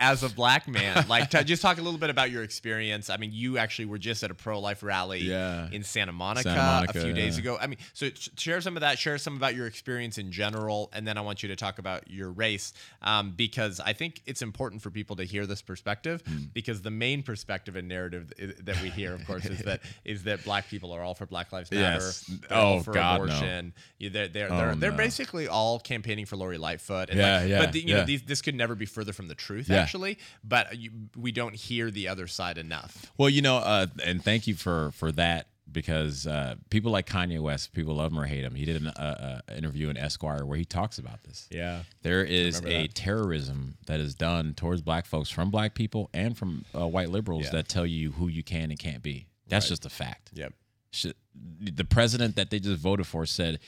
as a black man. Like, t- just talk a little bit about your experience. I mean, you actually were just at a pro-life rally yeah. in Santa Monica, Santa Monica a few yeah. days ago. I mean, so share some of that, share some about your experience in general, and then I want you to talk about your race, um, because I think it's important for people to hear this perspective, mm. because the main perspective and narrative that we hear, of course, is that is that black people are all for Black Lives Matter, yes. oh, all for God, abortion. No. They're, they're, oh, they're, they're no. basically all campaigning for Lori Lightfoot. Foot and yeah, like, yeah, but the, you yeah. know these, this could never be further from the truth yeah. actually, but you, we don't hear the other side enough. Well, you know, uh, and thank you for for that, because uh, people like Kanye West, people love him or hate him. He did an uh, uh, interview in Esquire where he talks about this. Yeah, there is a that. terrorism that is done towards black folks from black people and from uh, white liberals yeah. that tell you who you can and can't be. That's right. just a fact. Yep. Should, the president that they just voted for said,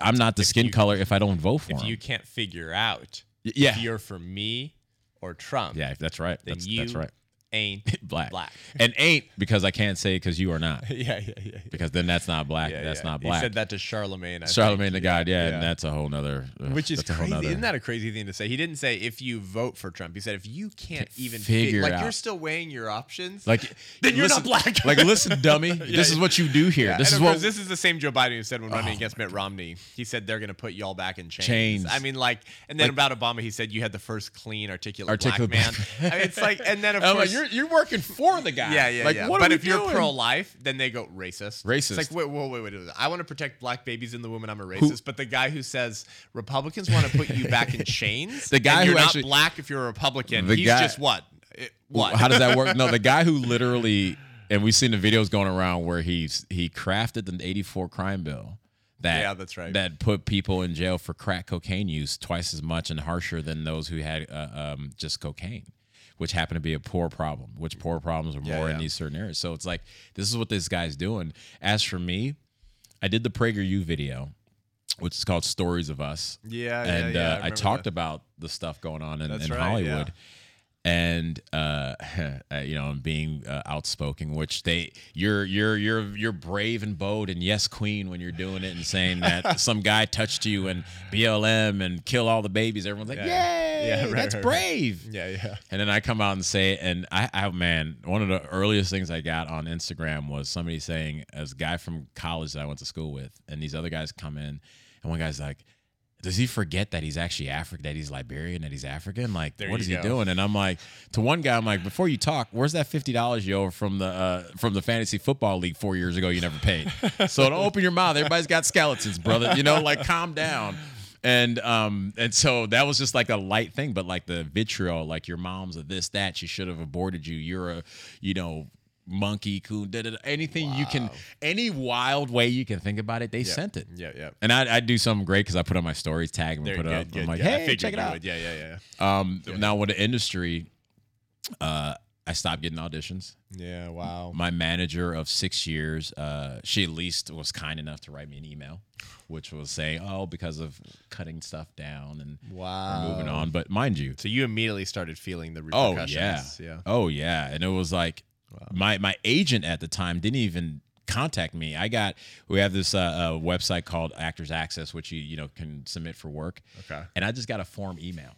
I'm not the skin you, color if I don't vote for if him. If you can't figure out yeah. if you're for me or Trump, yeah, that's right. Then that's, you that's right. ain't black. black. And ain't because I can't say because you are not. yeah, yeah, yeah. Because then that's not black. Yeah, that's yeah. not black. He said that to Charlemagne. I Charlemagne think. the God, yeah, yeah, and that's a whole nother. Ugh, Which is crazy. Nother, Isn't that a crazy thing to say? He didn't say if you vote for Trump. He said if you can't, can't even figure, figure like out. You're still weighing your options. Like then you're listen, not black. Like listen, dummy, yeah, this is what you do here. Yeah, this is what course, this is the same Joe Biden who said when oh, running against Mitt Romney, he said they're going to put y'all back in chains. chains. I mean, like, and then like, about Obama, he said you had the first clean, articulate, articulate black man. I mean, it's like, and then of course. You're, you're working for the guy. Yeah, yeah, like, yeah. What but if doing? You're pro-life, then they go racist. Racist. It's like, wait, wait, wait, wait. I want to protect black babies and the woman. I'm a racist. Who? But the guy who says Republicans want to put you back in chains, the guy and who you're actually, not black if you're a Republican, he's guy, just what? It, what? How does that work? No, the guy who literally, and we've seen the videos going around where he's he crafted the eighty-four crime bill. That, yeah, that's right. That put people in jail for crack cocaine use twice as much and harsher than those who had uh, um, just cocaine. Which happened to be a poor problem, which poor problems are more yeah, yeah. in these certain areas. So it's like, this is what this guy's doing. As for me, I did the PragerU video, which is called Stories of Us. Yeah, and yeah, yeah. Uh, I, I talked that. about the stuff going on in, in right, Hollywood. Yeah. And uh, you know, I'm being uh, outspoken, which they you're you're you're you're brave and bold and yes, queen, when you're doing it and saying that some guy touched you and B L M and kill all the babies. Everyone's like, yeah, yay, yeah, right, that's right, brave. Right. Yeah, yeah. And then I come out and say it, and I, I, man, one of the earliest things I got on Instagram was somebody saying, as a guy from college that I went to school with, and these other guys come in, and one guy's like, does he forget that he's actually African, that he's Liberian, that he's African? Like, there what is go. he doing? And I'm like, to one guy, I'm like, before you talk, where's that fifty dollars you owe from the uh, from the fantasy football league four years ago you never paid? So don't open your mouth. Everybody's got skeletons, brother. You know, like, calm down. And um, and so that was just like a light thing, but like the vitriol, like your mom's a this, that, she should have aborted you. You're a, you know, monkey, coon, da, da, da, anything wow. you can, any wild way you can think about it, they yep. sent it. Yeah, yeah. And I, I do something great because I put on my stories, tag them, and put good, it up. Good, I'm like, yeah, hey, check it out. Would. Yeah, yeah, yeah. Um, yeah. Now with the industry, uh, I stopped getting auditions. Yeah, wow. My manager of six years, uh, she at least was kind enough to write me an email, which was saying, oh, because of cutting stuff down and wow. moving on. But mind you. So you immediately started feeling the repercussions. Oh, yeah. yeah. Oh, yeah. And it was like, wow. My my agent at the time didn't even contact me. I got we have this uh, uh, website called Actors Access, which you you know can submit for work. Okay. And I just got a form email.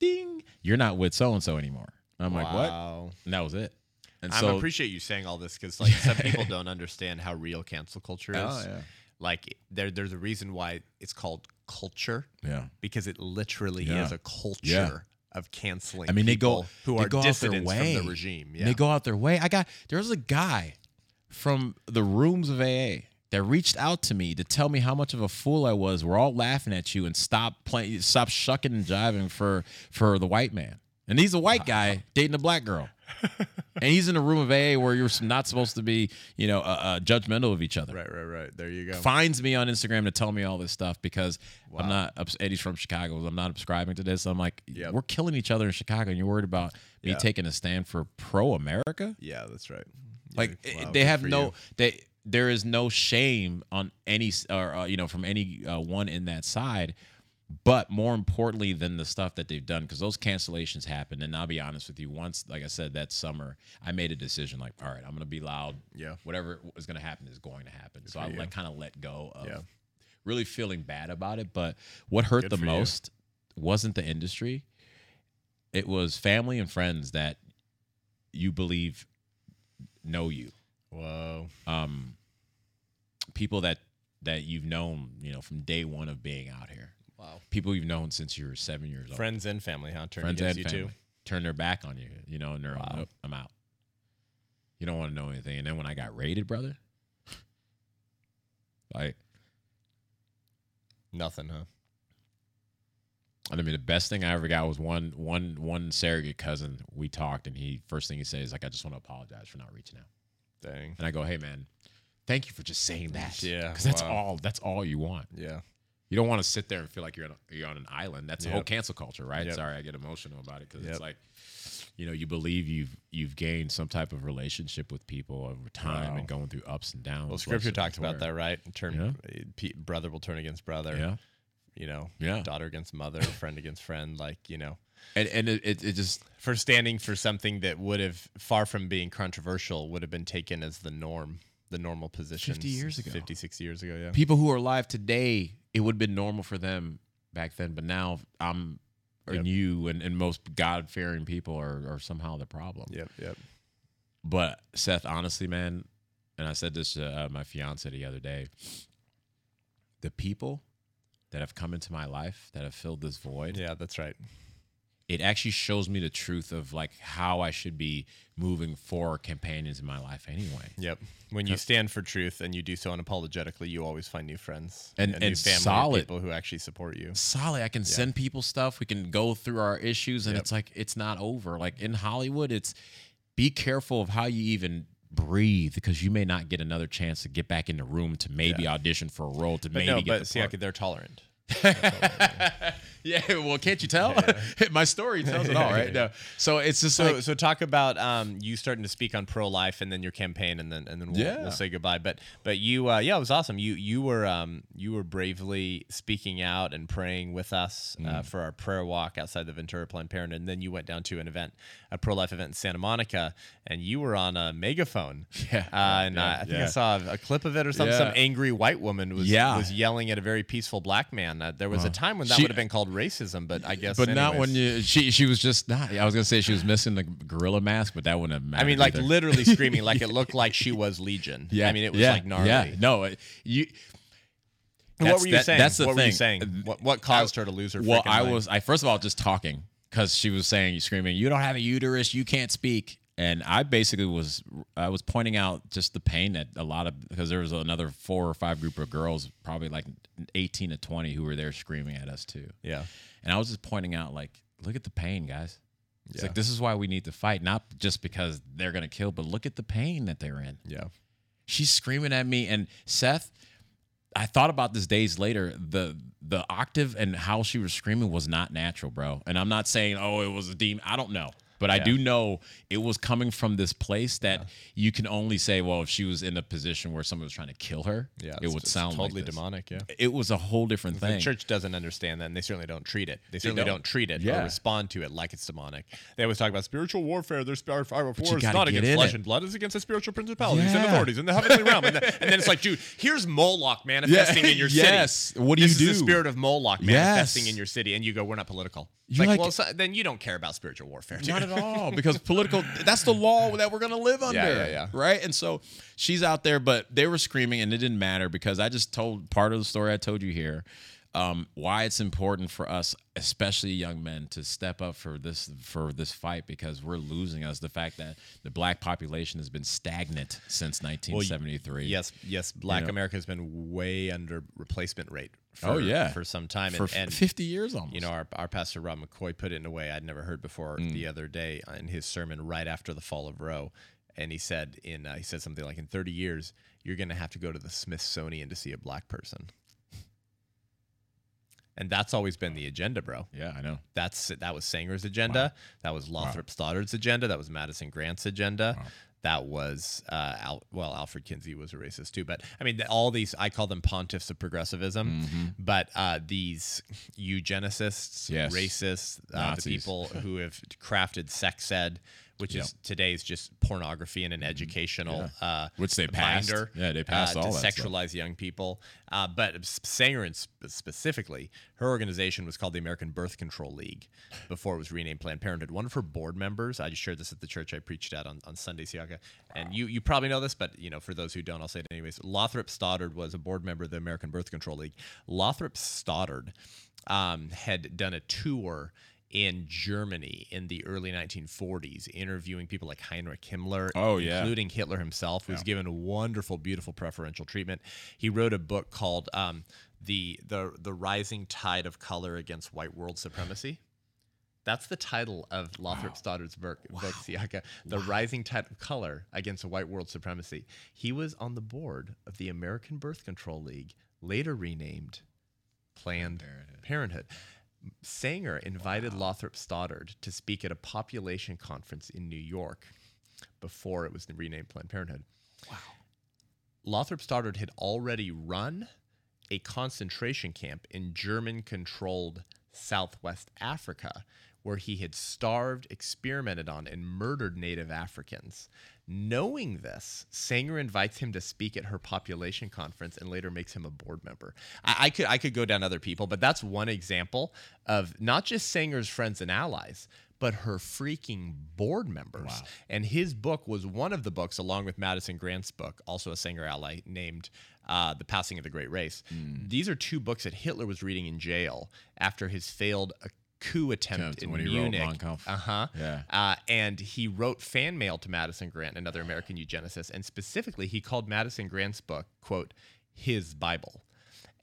Ding! You're not with so and so anymore. And I'm wow. like, what? And that was it. And I so, appreciate you saying all this because like some people don't understand how real cancel culture is. Oh, yeah. Like there there's a reason why it's called culture. Yeah. Because it literally yeah. is a culture. Yeah. Of canceling, I mean, they go who they are go dissidents out their way. From the regime. Yeah. They go out their way. I got there was a guy from the rooms of A A that reached out to me to tell me how much of a fool I was. We're all laughing at you and stop playing, stop shucking and jiving for for the white man. And he's a white guy dating a black girl, and he's in a room of A A where you're not supposed to be, you know, uh, uh, judgmental of each other. Right, right, right. There you go. Finds me on Instagram to tell me all this stuff because wow. I'm not. Eddie's from Chicago. I'm not subscribing to this. I'm like, yep. we're killing each other in Chicago, and you're worried about me yeah. taking a stand for pro-America? Yeah, that's right. Like yeah. wow, they have no. You. They there is no shame on any, or uh, you know, from any uh, one in that side. But more importantly than the stuff that they've done, because those cancellations happened, and I'll be honest with you, once, like I said, that summer, I made a decision, like, all right, I'm going to be loud. Yeah. Whatever is going to happen is going to happen. Good so I like, kind of let go of yeah. really feeling bad about it. But what hurt Good the most you. wasn't the industry. It was family and friends that you believe know you. Whoa. Um, people that, that you've known, you know, from day one of being out here. Wow. People you've known since you were seven years old. Friends and family, huh? Turn Friends and you family. Too. Turn their back on you, you know, and they're wow. nope, I'm out. You don't want to know anything. And then when I got raided, brother, like. Nothing, huh? I mean, the best thing I ever got was one, one, one surrogate cousin. We talked, and he first thing he said is, like, I just want to apologize for not reaching out. Dang. And I go, hey, man, thank you for just saying that. Yeah. Because that's wow. all, that's all you want. Yeah. you don't want to sit there and feel like you're on, a, you're on an island. That's yep. the whole cancel culture, right? Yep. Sorry, I get emotional about it because yep. it's like, you know, you believe you've you've gained some type of relationship with people over time wow. and going through ups and downs. Well, Scripture talks about that, right? In term, yeah. brother will turn against brother. Yeah. You know, yeah. daughter against mother, friend against friend, like, you know. And and it it just for standing for something that would have, far from being controversial, would have been taken as the norm, the normal position. Fifty years ago, fifty six years ago, yeah. People who are alive today, it would have been normal for them back then, but now I'm yep. and you and, and most God fearing people are are somehow the problem. Yep, yep. But Seth, honestly, man, and I said this to uh, my fiance the other day. The people that have come into my life that have filled this void. Yeah, that's right. It actually shows me the truth of like how I should be moving for companions in my life anyway. Yep. When you stand for truth and you do so unapologetically, you always find new friends and, and, and new family, solid people who actually support you. Solid. I can yeah. send people stuff. We can go through our issues and yep. it's like, it's not over. Like in Hollywood, it's be careful of how you even breathe because you may not get another chance to get back in the room to maybe yeah. audition for a role to but maybe no, get but the see, part. But they're tolerant. Yeah, well, can't you tell? Yeah. My story tells it all, right? No. So it's just so, like, so talk about um, you starting to speak on pro-life and then your campaign and then and then we'll, yeah. we'll say goodbye. But but you uh, yeah, it was awesome. You you were um, you were bravely speaking out and praying with us mm. uh, for our prayer walk outside the Ventura Planned Parenthood, and then you went down to an event, a pro-life event in Santa Monica, and you were on a megaphone. Yeah, uh, and yeah, I, I think yeah. I saw a clip of it or something. Yeah. Some angry white woman was yeah. was yelling at a very peaceful black man. Uh, there was uh, a time when that would have been called racism, but I guess but anyways. Not when you she she was just not I was gonna say she was missing the gorilla mask, but that wouldn't have mattered. I mean, like either. Literally screaming like it looked like she was Legion. Yeah, I mean it was yeah. like gnarly. Yeah, no it, you what were you that, saying that's the what thing. Were you saying what, what caused I, her to lose her well I mind? Was I first of all just talking because she was saying screaming you don't have a uterus, you can't speak. And I basically was I was pointing out just the pain that a lot of because there was another four or five group of girls, probably like eighteen to twenty, who were there screaming at us too. Yeah. And I was just pointing out like, look at the pain, guys. It's yeah. like this is why we need to fight, not just because they're gonna kill, but look at the pain that they're in. Yeah. She's screaming at me, and Seth, I thought about this days later. The the octave and how she was screaming was not natural, bro. And I'm not saying oh it was a demon. I don't know. But yeah. I do know it was coming from this place that yeah. you can only say, well, if she was in a position where someone was trying to kill her, yeah, it would sound totally like demonic. Yeah, it was a whole different thing. The church doesn't understand that, and they certainly don't treat it. They certainly they don't. don't treat it yeah. or respond to it like it's demonic. They always talk about spiritual warfare. There's spiritual warfare. It's not against flesh it. and blood. It's against the spiritual principalities yeah. and authorities in the heavenly realm. And, the, and then it's like, dude, here's Moloch manifesting yeah. in your city. Yes. What do this you do? This is the spirit of Moloch manifesting yes. in your city, and you go, we're not political. It's like, like, well, so, then you don't care about spiritual warfare. Dude. Not at all, because political, that's the law that we're going to live under, yeah, yeah, yeah. right? And so she's out there, but they were screaming, and it didn't matter because I just told part of the story I told you here, um, why it's important for us, especially young men, to step up for this for this fight because we're losing us. The fact that the black population has been stagnant since nineteen seventy-three. Well, yes, yes, black you know, America has been way under replacement rate. For, oh yeah, for some time, for and, and fifty years almost. You know, our our pastor Rob McCoy put it in a way I'd never heard before mm. the other day in his sermon right after the fall of Roe, and he said in uh, he said something like, "In thirty years, you're going to have to go to the Smithsonian to see a black person," and that's always been the agenda, bro. Yeah, I know. That's that was Sanger's agenda. Wow. That was Lothrop wow. Stoddard's agenda. That was Madison Grant's agenda. Wow. That was, uh, Al- well, Alfred Kinsey was a racist too, but I mean, the, all these, I call them pontiffs of progressivism, mm-hmm. but uh, these eugenicists, yes. racists, uh, the people who have crafted sex ed, which yep. is today's just pornography and an educational yeah. uh, which they passed. Binder, yeah, they passed uh, all to that sexualize stuff. Young people. Uh, but Sanger specifically, her organization was called the American Birth Control League before it was renamed Planned Parenthood. One of her board members, I just shared this at the church I preached at on, on Sunday, Siaka, wow. and you you probably know this, but you know for those who don't, I'll say it anyways. Lothrop Stoddard was a board member of the American Birth Control League. Lothrop Stoddard um, had done a tour in Germany in the early nineteen forties, interviewing people like Heinrich Himmler, oh, including yeah. Hitler himself, who yeah. was given wonderful, beautiful preferential treatment. He wrote a book called um, the, the, the Rising Tide of Color Against White World Supremacy. That's the title of Lothrop wow. Stoddard's book, wow. book Siaka, The wow. Rising Tide of Color Against White World Supremacy. He was on the board of the American Birth Control League, later renamed Planned Parenthood. Sanger invited wow. Lothrop Stoddard to speak at a population conference in New York before it was renamed Planned Parenthood. Wow. Lothrop Stoddard had already run a concentration camp in German-controlled Southwest Africa, where he had starved, experimented on, and murdered Native Africans. Knowing this, Sanger invites him to speak at her population conference and later makes him a board member. I, I could I could go down other people, but that's one example of not just Sanger's friends and allies, but her freaking board members. Wow. And his book was one of the books, along with Madison Grant's book, also a Sanger ally, named uh, The Passing of the Great Race. Mm. These are two books that Hitler was reading in jail after his failed coup attempt in Munich. Uh-huh. Yeah. Uh, and he wrote fan mail to Madison Grant, another American eugenicist, and specifically he called Madison Grant's book, quote, his Bible.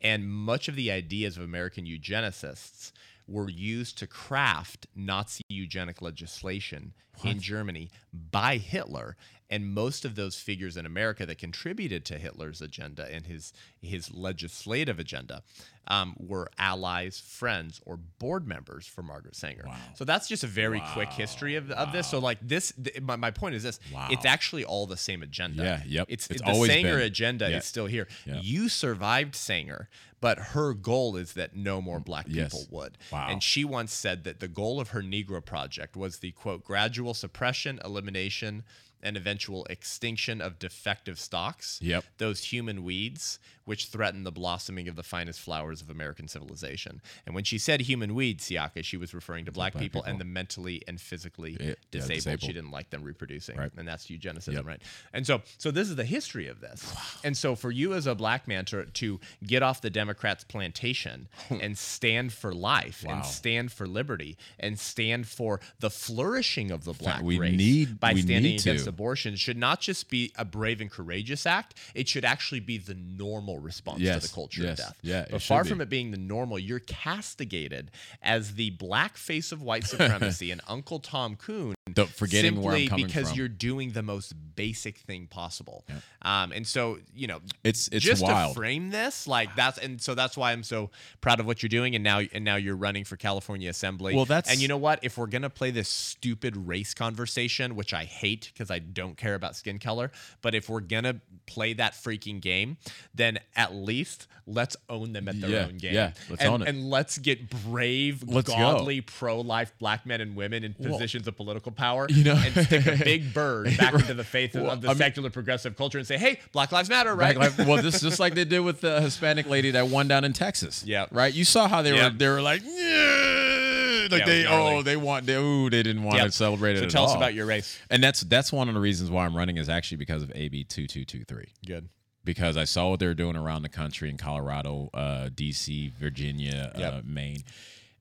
And much of the ideas of American eugenicists were used to craft Nazi eugenic legislation what? in Germany by Hitler. And most of those figures in America that contributed to Hitler's agenda and his his legislative agenda um, were allies, friends, or board members for Margaret Sanger. Wow. So that's just a very wow. quick history of, of wow. this. So like this, th- my, my point is this, wow. it's actually all the same agenda. Yeah, yep. It's, it's the always Sanger been. agenda yeah. is still here. Yep. You survived Sanger, but her goal is that no more black people yes. would. Wow. And she once said that the goal of her Negro Project was the, quote, gradual suppression, elimination, and eventual extinction of defective stocks, yep. those human weeds, which threaten the blossoming of the finest flowers of American civilization. And when she said human weeds, Siaka, she was referring to black, black people, people and the mentally and physically it, disabled. Yeah, disabled. She didn't like them reproducing. Right. And that's eugenicism, yep. right? And so so this is the history of this. Wow. And so for you as a black man to, to get off the Democrats' plantation and stand for life wow. and stand for liberty and stand for the flourishing of the black we race need, by standing against to. abortion should not just be a brave and courageous act. It should actually be the normal response yes, to the culture yes, of death. Yeah, but far from it being the normal, you're castigated as the black face of white supremacy and Uncle Tom Coon Don't, forgetting where I'm coming because from. You're doing the most basic thing possible. Yeah. Um, and so, you know, it's, it's just wild. to frame this like wow. that's, and so that's why I'm so proud of what you're doing. And now, and now you're running for California Assembly. Well, that's, and you know what, if we're going to play this stupid race conversation, which I hate because I don't care about skin color, but if we're going to play that freaking game, then at least let's own them at their yeah, own game. Yeah, let's and, own it. And let's get brave, let's godly, go. pro-life black men and women in positions Whoa. of political power. Power, you know, and stick a big bird back into the faith well, of the I mean, secular progressive culture and say, "Hey, Black Lives Matter, right?" Life, well, this is just like they did with the Hispanic lady that won down in Texas. Yeah, right. You saw how they yep. were. They were like, yeah, like yeah, they oh they want they ooh they didn't want yep. to celebrate it. So at tell all. us about your race. And that's that's one of the reasons why I'm running is actually because of A B twenty-two twenty-three. Good. Because I saw what they were doing around the country in Colorado, uh, D C, Virginia, yep. uh, Maine,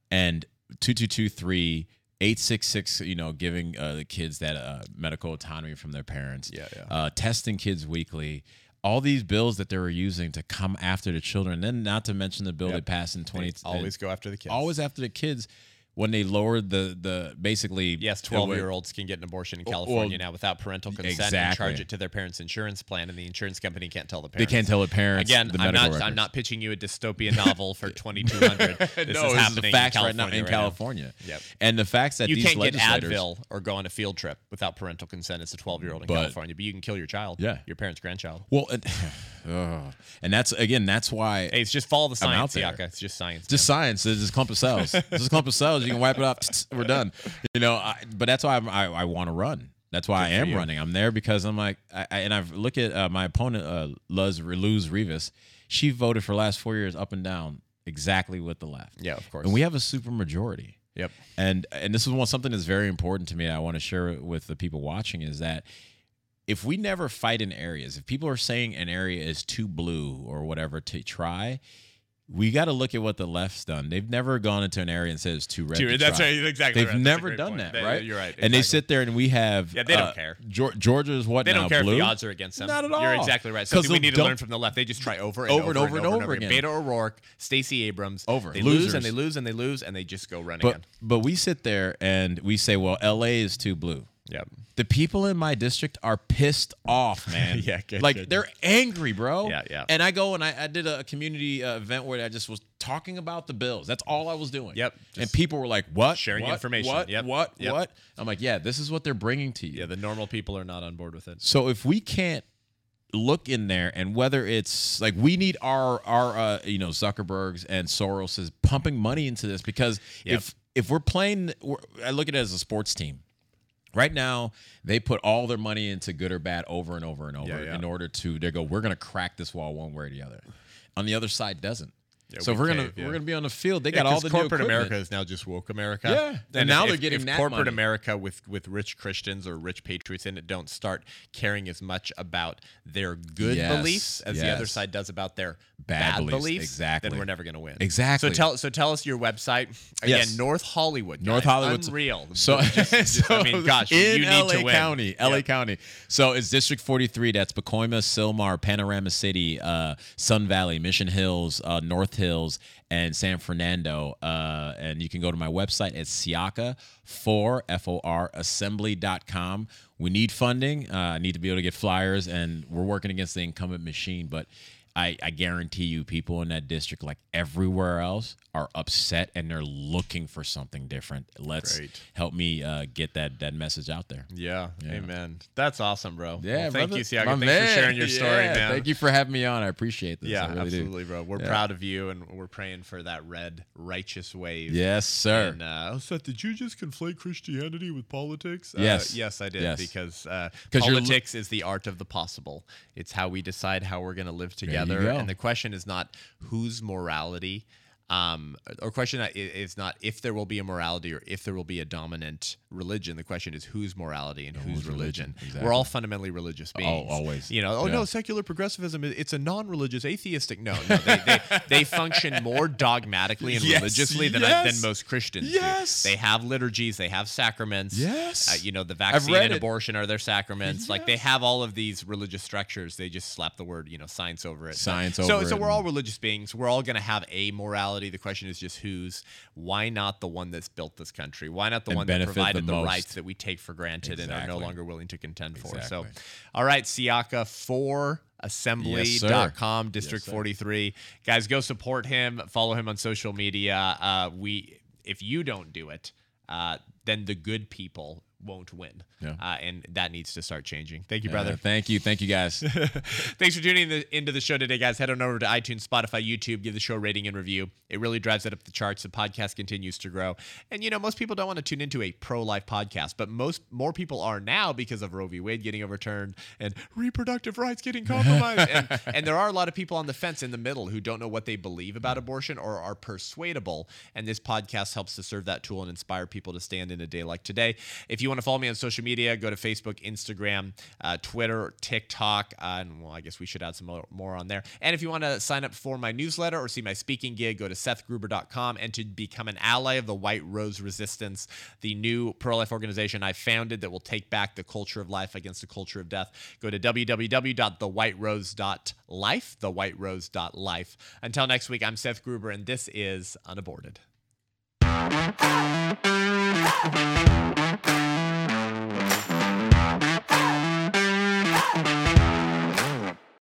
and twenty-two twenty-three. eight six six, you know, giving uh, the kids that uh, medical autonomy from their parents, yeah, yeah. Uh, testing kids weekly, all these bills that they were using to come after the children, and then not to mention the bill yep. they passed in twenty. Always go after the kids. Always after the kids when they lowered the, the basically. Yes, twelve-year-olds can get an abortion in California well, now without parental consent exactly. and charge it to their parents' insurance plan, and the insurance company can't tell the parents. They can't tell the parents. Again, the I'm, not, I'm not pitching you a dystopian novel for twenty-two hundred. This no, is happening the facts in California. Right now, in right California. Now. Yep. And the facts that you these legislators. You can't get Advil or go on a field trip without parental consent as a twelve-year-old in but, California, but you can kill your child, yeah. your parents' grandchild. Well, and, oh, and that's, again, that's why. Hey, it's just follow the science, Siaka. It's just science. Just man. science. It's just clump of cells. It's just clump of cells. You can wipe it off. We're done. You know, I, but that's why I'm, I I want to run. That's why Good I am you. running. I'm there because I'm like, I, I, and I look at uh, my opponent, uh, Luz, Luz Rivas. She voted for the last four years up and down exactly with the left. Yeah, of course. And we have a super majority. Yep. And and this is one something that's very important to me. I want to share with the people watching is that if we never fight in areas, if people are saying an area is too blue or whatever to try. We got to look at what the left's done. They've never gone into an area and said it's too red. Too, to that's try. right, exactly. They've right. never done point. that, they, right? You're right. Exactly. And they sit there and we have. Yeah, they don't uh, care. Georgia is what they now, don't care blue? If the odds are against them. Not at all. You're exactly right. So we need to learn from the left. They just try over and over, over and over and over, and over again. Beta O'Rourke, Stacey Abrams, over. They Losers. lose and they lose and they lose and they just go run but, again. But we sit there and we say, well, L A is too blue. Yep. The people in my district are pissed off, man. yeah, good, like good. They're angry, bro. Yeah, yeah. And I go and I, I did a community uh, event where I just was talking about the bills. That's all I was doing. Yep. And people were like, "What? Sharing what? information? What? Yep. What? Yep. What?" I'm like, "Yeah, this is what they're bringing to you." Yeah, the normal people are not on board with it. So if we can't look in there, and whether it's like we need our our uh, you know Zuckerbergs and Soroses pumping money into this, because yep. if if we're playing, we're, I look at it as a sports team. Right now, they put all their money into good or bad over and over and over yeah, yeah. in order to, they go, we're going to crack this wall one way or the other. On the other side, doesn't. Yeah, so we if we're going to yeah. we're going to be on the field. They yeah, got all the corporate new America is now just woke America. Yeah, and, and now if, they're getting if that corporate money. America with with rich Christians or rich patriots in it don't start caring as much about their good yes, beliefs as yes. the other side does about their bad, bad beliefs, beliefs. Exactly. Then we're never going to win. Exactly. So tell so tell us your website again. Yes. North Hollywood. Guys, North Hollywood's unreal. So, just, just, so I mean, gosh, in you need L A to win. County, L A yep. County. So it's District forty-three. That's Pacoima, Sylmar, Panorama City, uh, Sun Valley, Mission Hills, uh, North Hills. Hills and San Fernando, uh, and you can go to my website at siaka four assembly dot com. We need funding. I uh, need to be able to get flyers, and we're working against the incumbent machine, but I, I guarantee you people in that district, like everywhere else, are upset and they're looking for something different. Let's Great. help me uh, get that that message out there. Yeah, yeah. Amen. That's awesome, bro. Yeah, well, thank brother, you, Siaka. Thanks man. for sharing your story, yeah. man. Thank you for having me on. I appreciate this. Yeah, really absolutely, do. bro. We're yeah. proud of you, and we're praying for that red righteous wave. Yes, sir. And uh, Seth, did you just conflate Christianity with politics? Yes, uh, yes, I did. Yes. Because uh, politics lo- is the art of the possible. It's how we decide how we're going to live together. Right. And the question is not whose morality, um, or question is not if there will be a morality or if there will be a dominant religion. The question is whose morality and whose religion. religion. Exactly. We're all fundamentally religious beings. Oh, always. You know, oh yeah. no, secular progressivism, it's a non-religious atheistic. No, no they, they, they function more dogmatically and yes, religiously than, yes. I, than most Christians yes. do. They have liturgies, they have sacraments. Yes. Uh, you know, the vaccine and it. abortion are their sacraments. Yes. Like they have all of these religious structures. They just slap the word, you know, science over it. Science so, over so, it. So we're all religious beings. We're all going to have a morality. The question is just whose. Why not the one that's built this country? Why not the and one that provided the most. rights that we take for granted exactly. and are no longer willing to contend for. Exactly. So, all right, Siaka for assembly dot com, yes, District yes, forty-three. Guys, go support him. Follow him on social media. Uh, we, if you don't do it, uh, then the good people won't win. Yeah. Uh, and that needs to start changing. Thank you, brother. Uh, thank you. Thank you, guys. Thanks for tuning in the, into the show today, guys. Head on over to iTunes, Spotify, YouTube. Give the show a rating and review. It really drives it up the charts. The podcast continues to grow. And, you know, most people don't want to tune into a pro-life podcast, but most more people are now because of Roe v. Wade getting overturned and reproductive rights getting compromised. and, and there are a lot of people on the fence in the middle who don't know what they believe about abortion or are persuadable. And this podcast helps to serve that tool and inspire people to stand in a day like today. If you want to follow me on social media, go to Facebook, Instagram, uh, Twitter, TikTok, uh, and well, I guess we should add some more, more on there. And if you want to sign up for my newsletter or see my speaking gig, go to seth gruber dot com, and to become an ally of the White Rose Resistance, the new pro-life organization I founded that will take back the culture of life against the culture of death. Go to w w w dot the white rose dot life, the white rose dot life. Until next week, I'm Seth Gruber, and this is Unaborted.